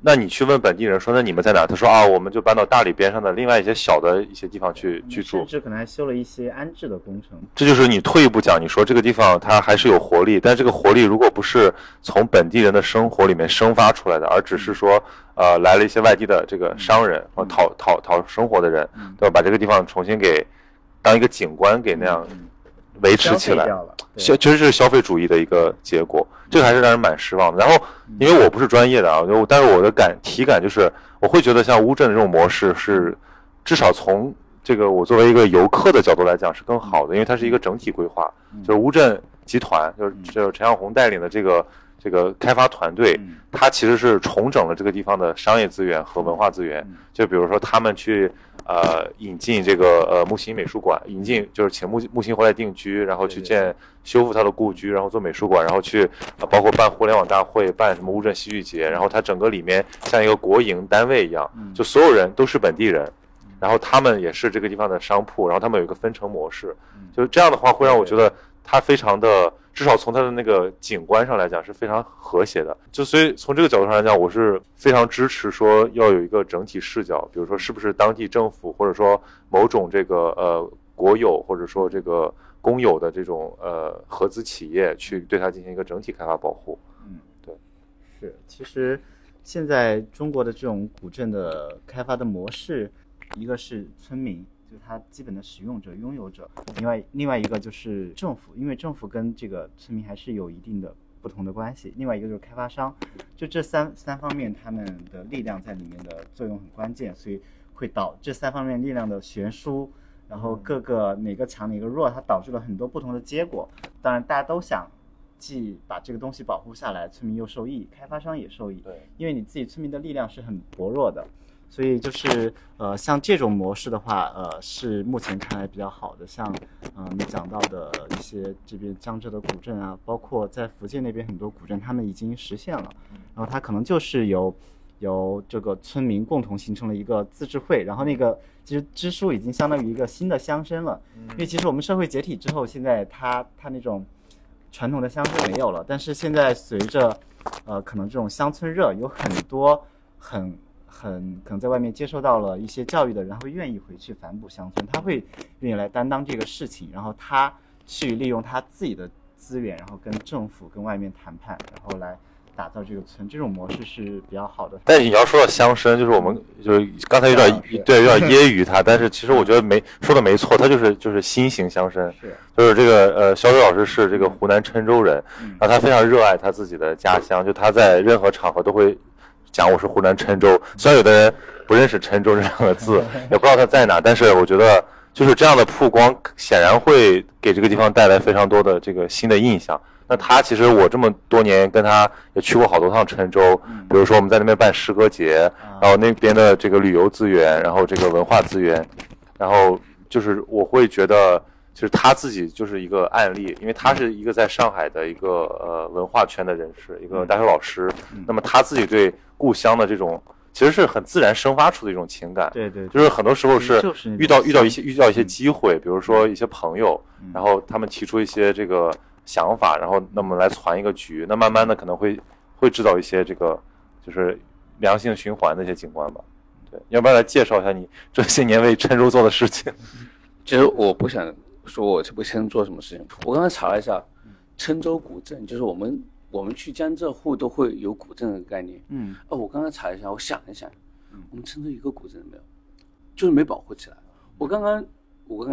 那你去问本地人说那你们在哪，他说啊我们就搬到大理边上的另外一些小的一些地方去居住，甚至可能还修了一些安置的工程。这就是你退一步讲，你说这个地方它还是有活力，但这个活力如果不是从本地人的生活里面生发出来的，而只是说来了一些外地的这个商人或讨生活的人，对吧，把这个地方重新给当一个景观给那样维持起来，其实是消费主义的一个结果，这个还是让人蛮失望的。然后因为我不是专业的啊，但是我的体感就是我会觉得像乌镇的这种模式是至少从这个我作为一个游客的角度来讲是更好的，因为它是一个整体规划，就是乌镇集团就是陈向红带领的这个这个开发团队，它其实是重整了这个地方的商业资源和文化资源。就比如说他们去引进这个木心美术馆，引进就是请木心回来定居，然后去建修复它的故居，然后做美术馆，然后去包括办互联网大会，办什么乌镇戏剧节，然后它整个里面像一个国营单位一样，就所有人都是本地人。然后他们也是这个地方的商铺，然后他们有一个分成模式，就是这样的话会让我觉得它非常的，至少从它的那个景观上来讲是非常和谐的。就所以从这个角度上来讲，我是非常支持说要有一个整体视角，比如说是不是当地政府或者说某种这个国有或者说这个公有的这种合资企业去对它进行一个整体开发保护。嗯，对，是。其实现在中国的这种古镇的开发的模式，一个是村民，就是它基本的使用者、拥有者，另外一个就是政府，因为政府跟这个村民还是有一定的不同的关系。另外一个就是开发商，就这三方面，他们的力量在里面的作用很关键，所以会导这三方面力量的悬殊，然后各个哪个强哪个弱，它导致了很多不同的结果。当然，大家都想既把这个东西保护下来，村民又受益，开发商也受益，对，因为你自己村民的力量是很薄弱的。所以就是像这种模式的话，是目前看来比较好的。像你讲到的一些这边江浙的古镇啊，包括在福建那边很多古镇，他们已经实现了。然后它可能就是由这个村民共同形成了一个自治会，然后那个其实支书已经相当于一个新的乡绅了。因为其实我们社会解体之后，现在它那种传统的乡绅没有了，但是现在随着可能这种乡村热，有很多很可能在外面接受到了一些教育的人，会愿意回去反哺乡村，他会愿意来担当这个事情，然后他去利用他自己的资源，然后跟政府跟外面谈判，然后来打造这个村，这种模式是比较好的。但你要说到乡绅，就是我们就是刚才有点对有点揶揄他，但是其实我觉得没说的没错，他就是新型乡绅，就是这个肖州老师是这个湖南郴州人，然后他非常热爱他自己的家乡，就他在任何场合都会讲我是湖南郴州，虽然有的人不认识郴州这两个字，也不知道它在哪，但是我觉得就是这样的曝光显然会给这个地方带来非常多的这个新的印象。那他其实我这么多年跟他也去过好多趟郴州，比如说我们在那边办诗歌节，然后那边的这个旅游资源，然后这个文化资源，然后就是我会觉得就是他自己就是一个案例，因为他是一个在上海的一个文化圈的人士，一个大学老师，那么他自己对故乡的这种其实是很自然生发出的一种情感，对对，就是很多时候是遇到一些机会，比如说一些朋友，然后他们提出一些这个想法，然后那么来攒一个局，那慢慢的可能会制造一些这个就是良性循环的一些景观吧。对，要不要来介绍一下你这些年为郴州做的事情？其实我不想说我是不先做什么事情，我刚才查了一下，郴州古镇就是我们去江浙沪都会有古镇的概念。嗯，我刚才查了一下，我想了一想，我们郴州一个古镇没有，就是没保护起来。我刚刚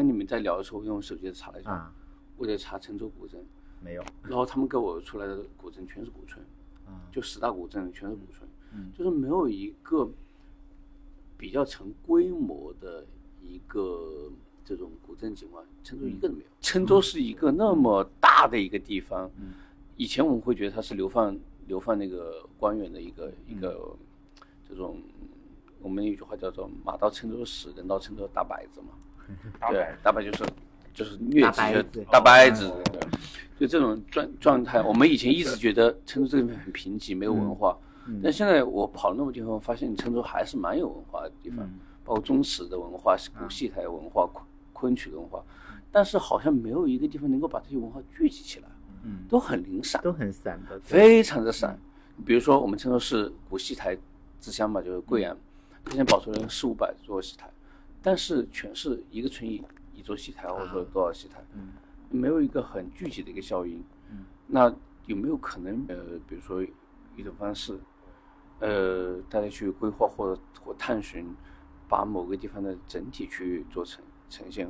你们在聊的时候，我用手机查了一下，我在查郴州古镇没有，然后他们给我出来的古镇全是古村，就10大古镇全是古村，就是没有一个比较成规模的一个。这种古镇景观，郴州一个都没有。郴州是一个那么大的一个地方，以前我们会觉得它是流放那个官员的一个这种，我们有一句话叫做“马到郴州使，人到郴州大摆子”嘛，对，大摆就是疟疾大摆子，就这种状态。我们以前一直觉得郴州这个地方很贫瘠，没有文化，但现在我跑了那么地方，发现郴州还是蛮有文化的地方，包括中史的文化、古戏台的文化、昆曲的文化，但是好像没有一个地方能够把这些文化聚集起来，都很零散，都很散的，非常的散。比如说我们郴州是古戏台之乡嘛，就是贵阳，它现在保存了400-500座戏台，但是全是一个村一座戏台，或者说多少戏台，没有一个很具体的一个效应。那有没有可能比如说一种方式，大家去规划或探寻，把某个地方的整体去做呈现。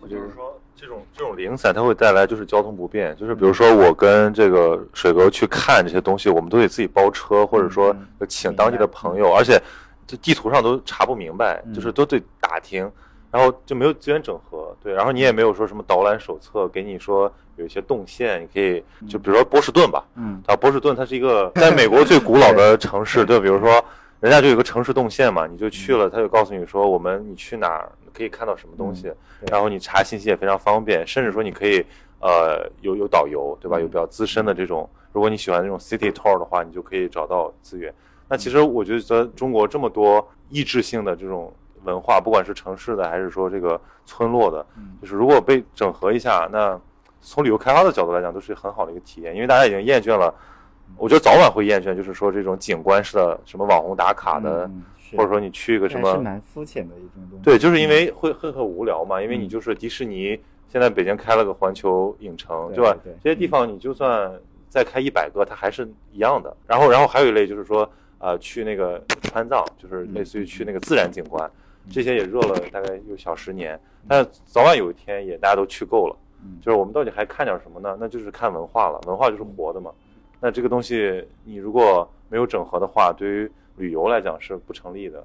我就是说这种零散它会带来就是交通不便，就是比如说我跟这个水哥去看这些东西，我们都得自己包车，或者说请当地的朋友，而且这地图上都查不明白，就是都得打听，然后就没有资源整合，对，然后你也没有说什么导览手册给你说有一些动线，你可以就比如说波士顿吧，嗯，啊，波士顿它是一个在美国最古老的城市，对，比如说人家就有个城市动线嘛，你就去了，他就告诉你说你去哪儿可以看到什么东西，然后你查信息也非常方便，甚至说你可以有导游，对吧？有比较资深的这种，如果你喜欢那种 city tour 的话，你就可以找到资源。那其实我觉得中国这么多意志性的这种文化，不管是城市的还是说这个村落的，就是如果被整合一下，那从旅游开发的角度来讲都是很好的一个体验，因为大家已经厌倦了，我觉得早晚会厌倦，就是说这种景观式的什么网红打卡的，或者说你去一个什么，是蛮肤浅的一种东西。对，就是因为会很无聊嘛，因为你就是迪士尼，现在北京开了个环球影城，对吧？对，这些地方你就算再开100个，它还是一样的。然后还有一类就是说，去那个川藏，就是类似于去那个自然景观。这些也热了大概有小10年，但早晚有一天也大家都去够了，就是我们到底还看点什么呢？那就是看文化了，文化就是活的嘛。那这个东西你如果没有整合的话，对于旅游来讲是不成立的，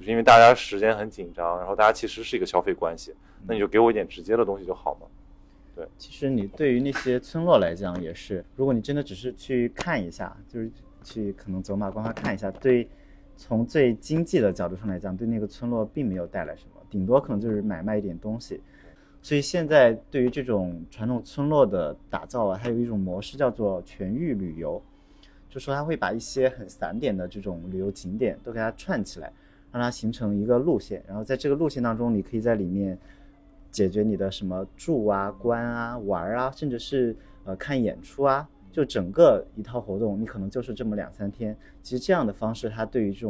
就是因为大家时间很紧张，然后大家其实是一个消费关系，那你就给我一点直接的东西就好嘛。对，其实你对于那些村落来讲也是，如果你真的只是去看一下，就是去可能走马观花看一下，对，从最经济的角度上来讲，对那个村落并没有带来什么，顶多可能就是买卖一点东西。所以现在对于这种传统村落的打造啊，还有一种模式叫做全域旅游，就说它会把一些很散点的这种旅游景点都给它串起来，让它形成一个路线，然后在这个路线当中，你可以在里面解决你的什么住啊、观啊、玩啊，甚至是看演出啊。就整个一套活动，你可能就是这么2-3天。其实这样的方式，它对于这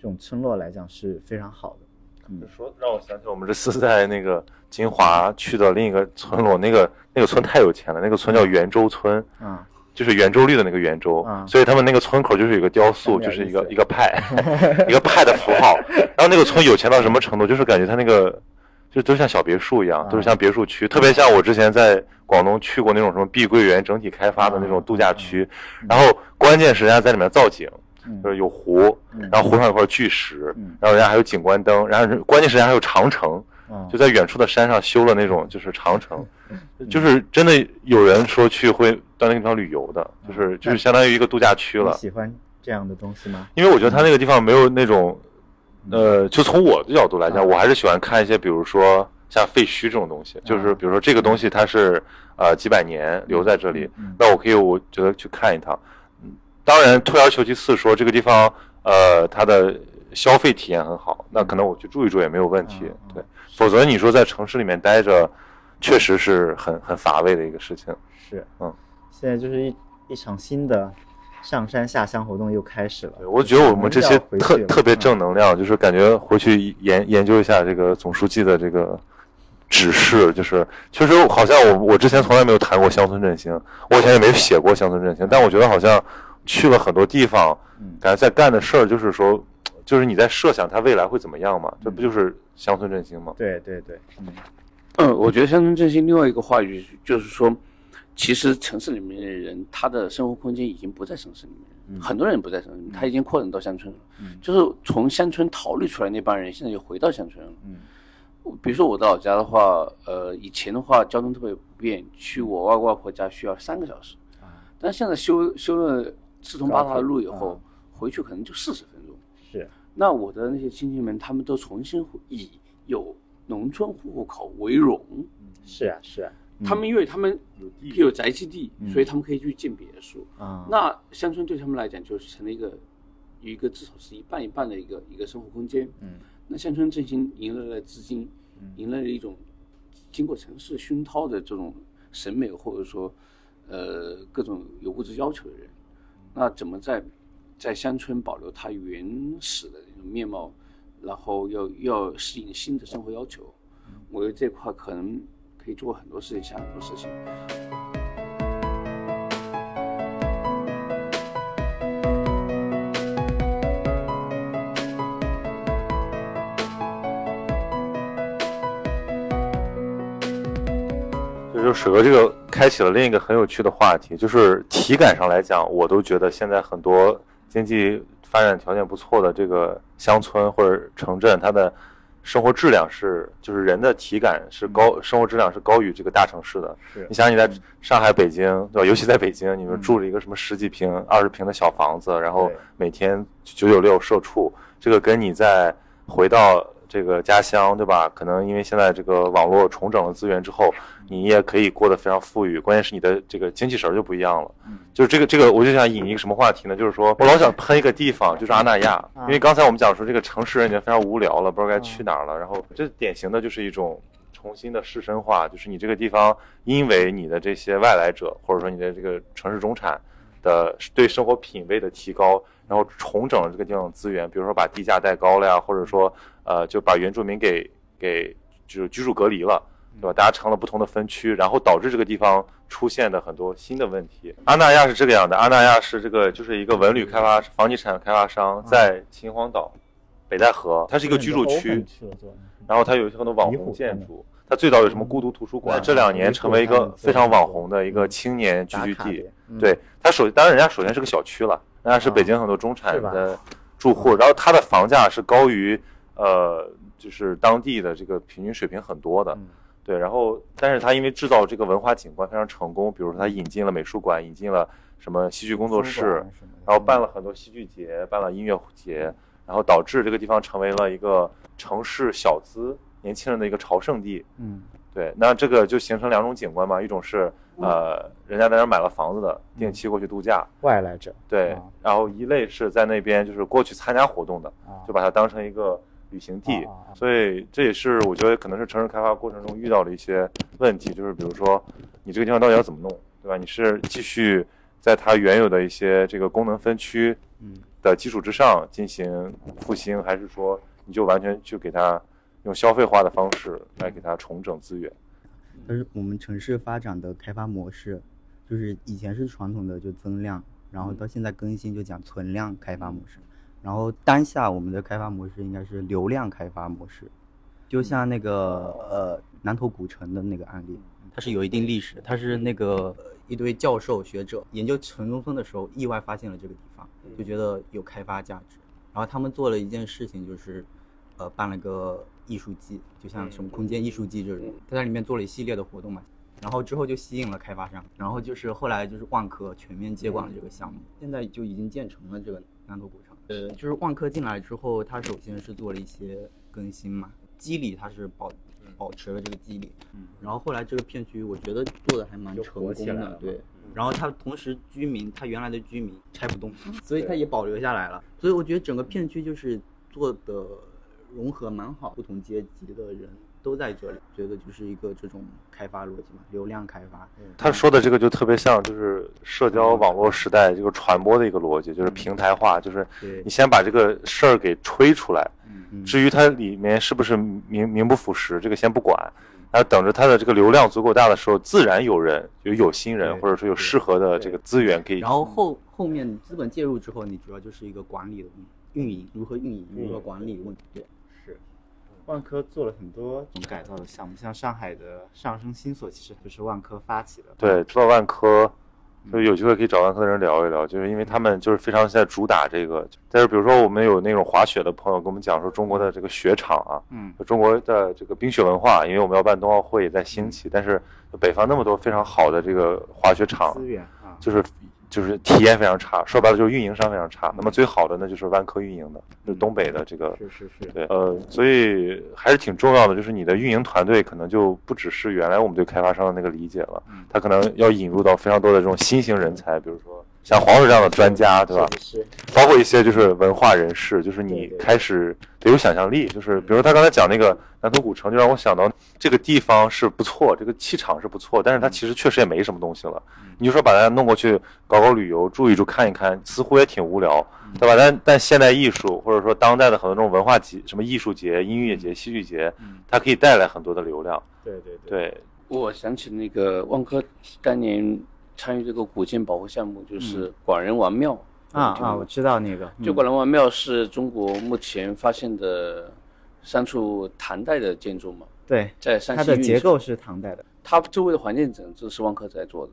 种村落来讲是非常好的。嗯，说让我想起我们这次在那个金华去的另一个村落，那个村太有钱了，那个村叫圆洲村，就是圆周率的那个圆周，所以他们那个村口就是有个雕塑，就是一个派，一个派的符号。然后那个村有钱到什么程度，就是感觉他那个。就都像小别墅一样，都是像别墅区，特别像我之前在广东去过那种什么碧桂园整体开发的那种度假区，然后关键是人家在里面造景，就是有湖，然后湖上有块巨石，然后人家还有景观灯，然后关键是人家还有长城，就在远处的山上修了那种就是长城，就是真的有人说去会到那个地方旅游的，就是相当于一个度假区了。你喜欢这样的东西吗？因为我觉得它那个地方没有那种。就从我的角度来讲，我还是喜欢看一些，比如说像废墟这种东西，就是比如说这个东西它是几百年留在这里，那我觉得去看一趟。当然退而求其次说这个地方它的消费体验很好，那可能我去住一住也没有问题，对。否则你说在城市里面待着，确实是很乏味的一个事情。是，现在就是一场新的。上山下乡活动又开始了，我觉得我们这些特别正能量，就是感觉回去研究一下这个总书记的这个指示，就是确实好像我之前从来没有谈过乡村振兴，我以前也没写过乡村振兴，但我觉得好像去了很多地方，感觉在干的事儿就是说，就是你在设想它未来会怎么样嘛，这不就是乡村振兴吗？对对对，我觉得乡村振兴另外一个话语就是说。其实城市里面的人，他的生活空间已经不在城市里面，很多人不在城市里面，他已经扩展到乡村了。就是从乡村逃离出来那帮人，现在又回到乡村了。比如说我到老家的话，以前的话交通特别不便，去我外公外婆家需要3个小时，但现在修了4通8达的路以后，回去可能就40分钟。是。那我的那些亲戚们，他们都重新以有农村户口为荣。是啊，是啊。他们因为他们有宅基地，所以他们可以去建别墅。那乡村对他们来讲，就是成了有一个至少是一半的一个生活空间。那乡村振兴迎来了资金，迎来了一种经过城市熏陶的这种审美，或者说各种有物质要求的人，那怎么在乡村保留它原始的那种面貌，然后要适应新的生活要求？我觉得这块可能。可以做很多事情，想很多事情。就是水哥这个开启了另一个很有趣的话题，就是体感上来讲，我都觉得现在很多经济发展条件不错的这个乡村或者城镇，它的生活质量是，就是人的体感是高，生活质量是高于这个大城市的。你想你在上海、北京，对吧？尤其在北京，你们住了一个什么10几平、20平的小房子，然后每天996社畜，这个跟你在回到这个家乡，对吧？可能因为现在这个网络重整了资源之后，你也可以过得非常富裕。关键是你的这个精气神就不一样了。就是这个，我就想引一个什么话题呢？就是说我老想喷一个地方，就是阿那亚，因为刚才我们讲说这个城市人已经非常无聊了，不知道该去哪儿了。然后这典型的就是一种重新的市绅化，就是你这个地方因为你的这些外来者，或者说你的这个城市中产的对生活品味的提高，然后重整这个地方的资源，比如说把地价带高了呀，或者说就把原住民给就是居住隔离了，对吧？大家成了不同的分区，然后导致这个地方出现的很多新的问题。阿那亚是这个样的，阿那亚是这个就是一个文旅开发房地产开发商在秦皇岛北戴河，它是一个居住区，然后它有很多网红建筑，它最早有什么孤独图书馆，这2年成为一个非常网红的一个青年聚居地。对，它当然人家首先是个小区了，人家是北京很多中产的住户，然后它的房价是高于就是当地的这个平均水平很多的。对，然后但是他因为制造这个文化景观非常成功，比如说他引进了美术馆，引进了什么戏剧工作室，然后办了很多戏剧节，办了音乐节，然后导致这个地方成为了一个城市小资年轻人的一个朝圣地。对，那这个就形成2种景观嘛，一种是人家在那儿买了房子的，定期过去度假，外来者。对，然后一类是在那边就是过去参加活动的，就把它当成一个旅行地。所以这也是我觉得可能是城市开发过程中遇到的一些问题，就是比如说你这个地方到底要怎么弄，对吧？你是继续在它原有的一些这个功能分区的基础之上进行复兴，还是说你就完全去给它用消费化的方式来给它重整资源？但是我们城市发展的开发模式，就是以前是传统的就增量，然后到现在更新就讲存量开发模式。然后当下我们的开发模式应该是流量开发模式，就像那个南头古城的那个案例，它是有一定历史，它是那个一堆教授学者研究城中村的时候意外发现了这个地方，就觉得有开发价值，然后他们做了一件事情，就是办了个艺术季，就像什么空间艺术季这种，他在里面做了一系列的活动嘛，然后之后就吸引了开发商，然后就是后来就是万科全面接管了这个项目，现在就已经建成了这个南头古城。就是万科进来之后，它首先是做了一些更新嘛，肌理它是保持了这个肌理，然后后来这个片区我觉得做的还蛮成功的，对。然后它同时居民，它原来的居民拆不动，所以它也保留下来了。所以我觉得整个片区就是做的融合蛮好，不同阶级的人都在这里，觉得就是一个这种开发逻辑嘛，流量开发。他说的这个就特别像就是社交网络时代这个传播的一个逻辑，就是平台化，就是你先把这个事儿给吹出来，至于它里面是不是名不符实，这个先不管，然后等着它的这个流量足够大的时候，自然有人有心人，或者说有适合的这个资源可以。然后后面资本介入之后，你主要就是一个管理的运营，如何运营，如何管理问题。对，万科做了很多种改造的项目，像上海的上升新所其实就是万科发起的。对，说到万科，就有机会可以找万科的人聊一聊，就是因为他们就是非常现在主打这个。但是比如说我们有那种滑雪的朋友跟我们讲说中国的这个雪场啊，中国的这个冰雪文化，因为我们要办冬奥会也在兴起，但是北方那么多非常好的这个滑雪场资源啊，就是体验非常差，说白了就是运营商非常差。那么最好的呢就是万科运营的，就是东北的这个，是对，所以还是挺重要的，就是你的运营团队可能就不只是原来我们对开发商的那个理解了，他可能要引入到非常多的这种新型人才，比如说像黄总这样的专家，对吧？是，包括一些就是文化人士，就是你开始得有想象力，就是比如他刚才讲那个南头古城，就让我想到这个地方是不错，这个气场是不错，但是它其实确实也没什么东西了。你就说把它弄过去搞旅游，住一住看一看，似乎也挺无聊，对吧？但现代艺术或者说当代的很多这种文化节，什么艺术节、音乐节、戏剧节，它可以带来很多的流量。对，我想起那个万科当年参与这个古建保护项目，就是广仁王庙我知道那个。就广仁王庙是中国目前发现的3处唐代的建筑嘛？对，在山西它的结构是唐代的，它周围的环境整治是万科在做的，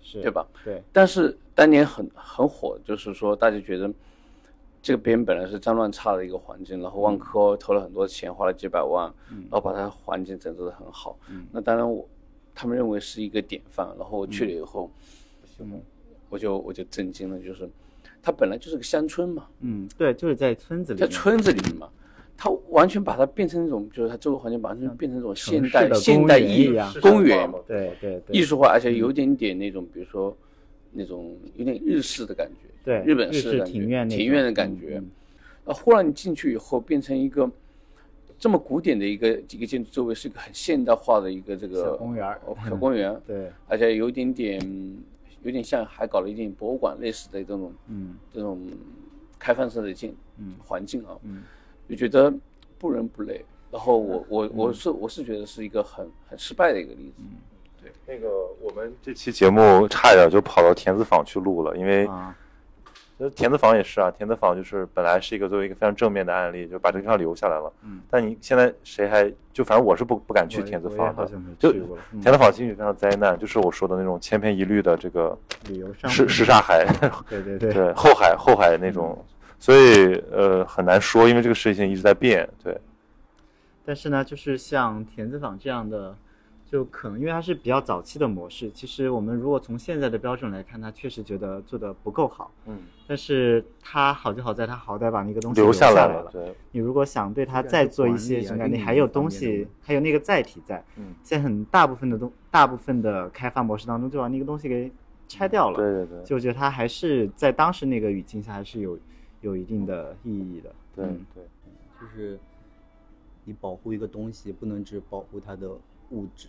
是，对吧？对。但是当年很火，就是说大家觉得这边本来是脏乱差的一个环境，然后万科投了很多钱，花了几百万，然后把它环境整治得很好。那当然他们认为是一个典范，然后我去了以后，我就震惊了，就是它本来就是个乡村嘛，对，就是在村子里面，在村子里面嘛。他完全把它变成一种，就是他周围环境完全变成一种现代公园，对，艺术化，而且有点点那种，比如说那种有点日式的感觉，对，日本式的感觉，庭院的感觉。忽然你进去以后，变成一个这么古典的一个建筑，周围是一个很现代化的一个这个小公园，对，而且有点像还搞了一点博物馆类似的这种开放式的环境啊。就觉得不伦不类，然后我是觉得是一个很失败的一个例子。对，那个我们这期节目差一点就跑到田子坊去录了，因为田子坊也是啊，田子坊就是本来是一个作为一个非常正面的案例，就把这个地方留下来了。但你现在谁还就反正我是不敢去田子坊的，就田子坊进去非常灾难，就是我说的那种千篇一律的这个旅游上什刹海，对，后海那种。所以很难说，因为这个事情一直在变，对。但是呢，就是像田子坊这样的，就可能因为它是比较早期的模式，其实我们如果从现在的标准来看，它确实觉得做得不够好。但是它好就好在它好歹把那个东西留下来了。对。你如果想对它再做一些什么，你还有东西，还有那个载体在。现在很大部分的开发模式当中，就把那个东西给拆掉了。对。就我觉得它还是在当时那个语境下还是有一定的意义的，对，就是你保护一个东西，不能只保护它的物质，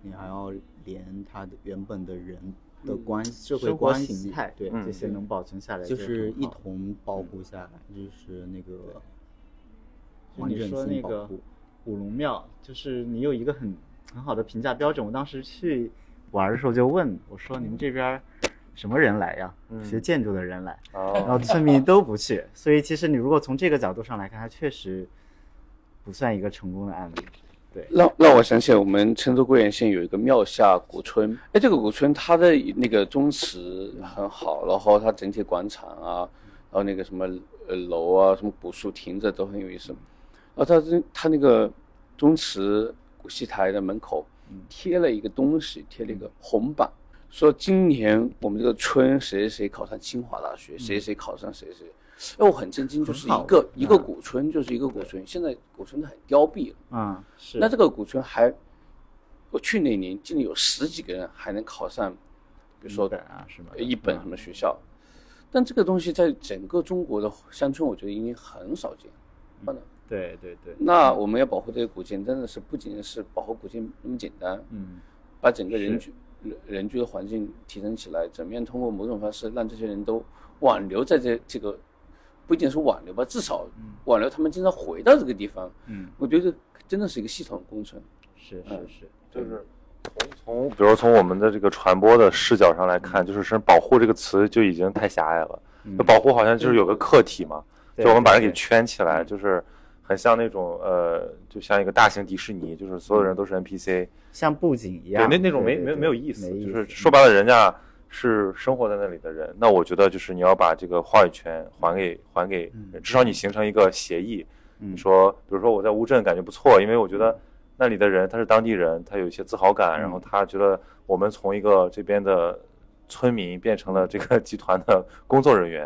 你还要连它的原本的人的关系、社会关系、形态，对，这些能保存下来，就是一同保护下来，就是那个完整性保护。你说那个古龙庙，就是你有一个很好的评价标准。我当时去玩的时候就问我说：“你们这边？”什么人来呀？学建筑的人来，然后村民都不去，所以其实你如果从这个角度上来看，它确实不算一个成功的案例。对，让我想起我们郴州贵源县有一个庙下古村，哎，这个古村它的那个宗祠很好，然后它整体广场啊，然后那个什么楼啊，什么古树亭子都很有意思。然后它那个宗祠古戏台的门口贴了一个东西，贴了一个红板。说今年我们这个村谁谁考上清华大学，谁考上谁。哎，我很震惊，就是一个古村，就是一个古村。现在古村很凋敝了。是。那这个古村还，我去那年竟然有十几个人还能考上，比如说一本什么学校。但这个东西在整个中国的乡村，我觉得已经很少见。对。那我们要保护这些古建，真的是不仅仅是保护古建那么简单。把整个人居的环境提升起来，怎么样通过某种方式让这些人都挽留在这个，不仅是挽留吧，至少挽留他们经常回到这个地方。我觉得真的是一个系统工程。是，就是从比如说从我们的这个传播的视角上来看，就是保护这个词就已经太狭隘了。保护好像就是有个客体嘛，就我们把人给圈起来，就是很像那种就像一个大型迪士尼，就是所有人都是 NPC， 像布景一样。对，那种没有意思，就是说白了，人家是生活在那里的人。那我觉得就是你要把这个话语权还给，至少你形成一个协议。你说，比如说我在乌镇感觉不错，因为我觉得那里的人他是当地人，他有一些自豪感，然后他觉得我们从一个这边的村民变成了这个集团的工作人员，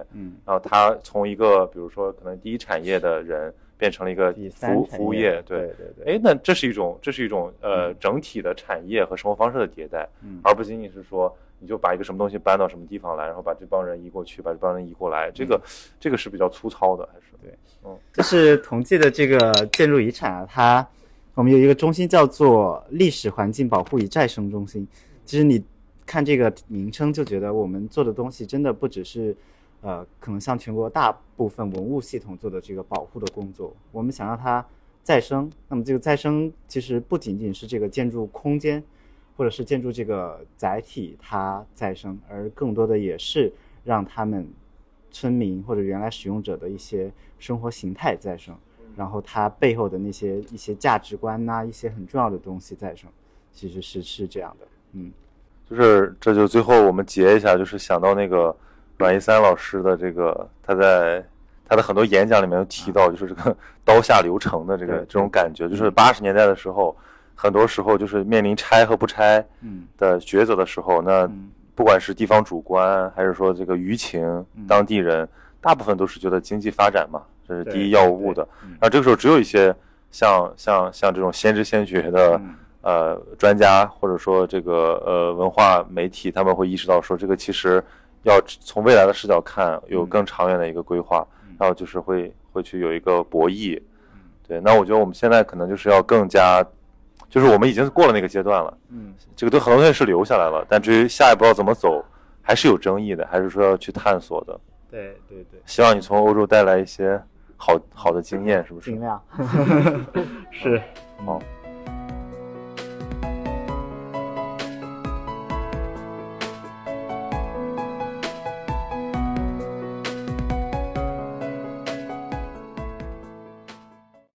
然后他从一个比如说可能第一产业的人。变成了一个服务业，对。哎，那这是一种整体的产业和生活方式的迭代，而不仅仅是说你就把一个什么东西搬到什么地方来，然后把这帮人移过去，把这帮人移过来，这个是比较粗糙的，还是对。就是同济的这个建筑遗产啊，我们有一个中心叫做历史环境保护与再生中心。其实你看这个名称就觉得我们做的东西真的不只是。可能像全国大部分文物系统做的这个保护的工作，我们想让它再生。那么这个再生其实不仅仅是这个建筑空间，或者是建筑这个载体它再生，而更多的也是让他们村民或者原来使用者的一些生活形态再生，然后它背后的那些一些价值观一些很重要的东西再生，其实是这样的。就是这就最后我们结一下，就是想到那个阮一三老师的这个，他在他的很多演讲里面都提到，就是这个刀下留城的这种感觉，就是80年代的时候，很多时候就是面临拆和不拆的抉择的时候，那不管是地方主观还是说这个舆情，当地人大部分都是觉得经济发展嘛，这是第一要务的。然后这个时候只有一些像这种先知先觉的专家，或者说这个文化媒体，他们会意识到说这个其实要从未来的视角看，有更长远的一个规划。然后就是会去有一个博弈，对。那我觉得我们现在可能就是要更加，就是我们已经过了那个阶段了，这个对很多东西是留下来了，但至于下一步要怎么走，还是有争议的，还是说要去探索的。对对对。希望你从欧洲带来一些好的经验，是不是？尽量。是。好。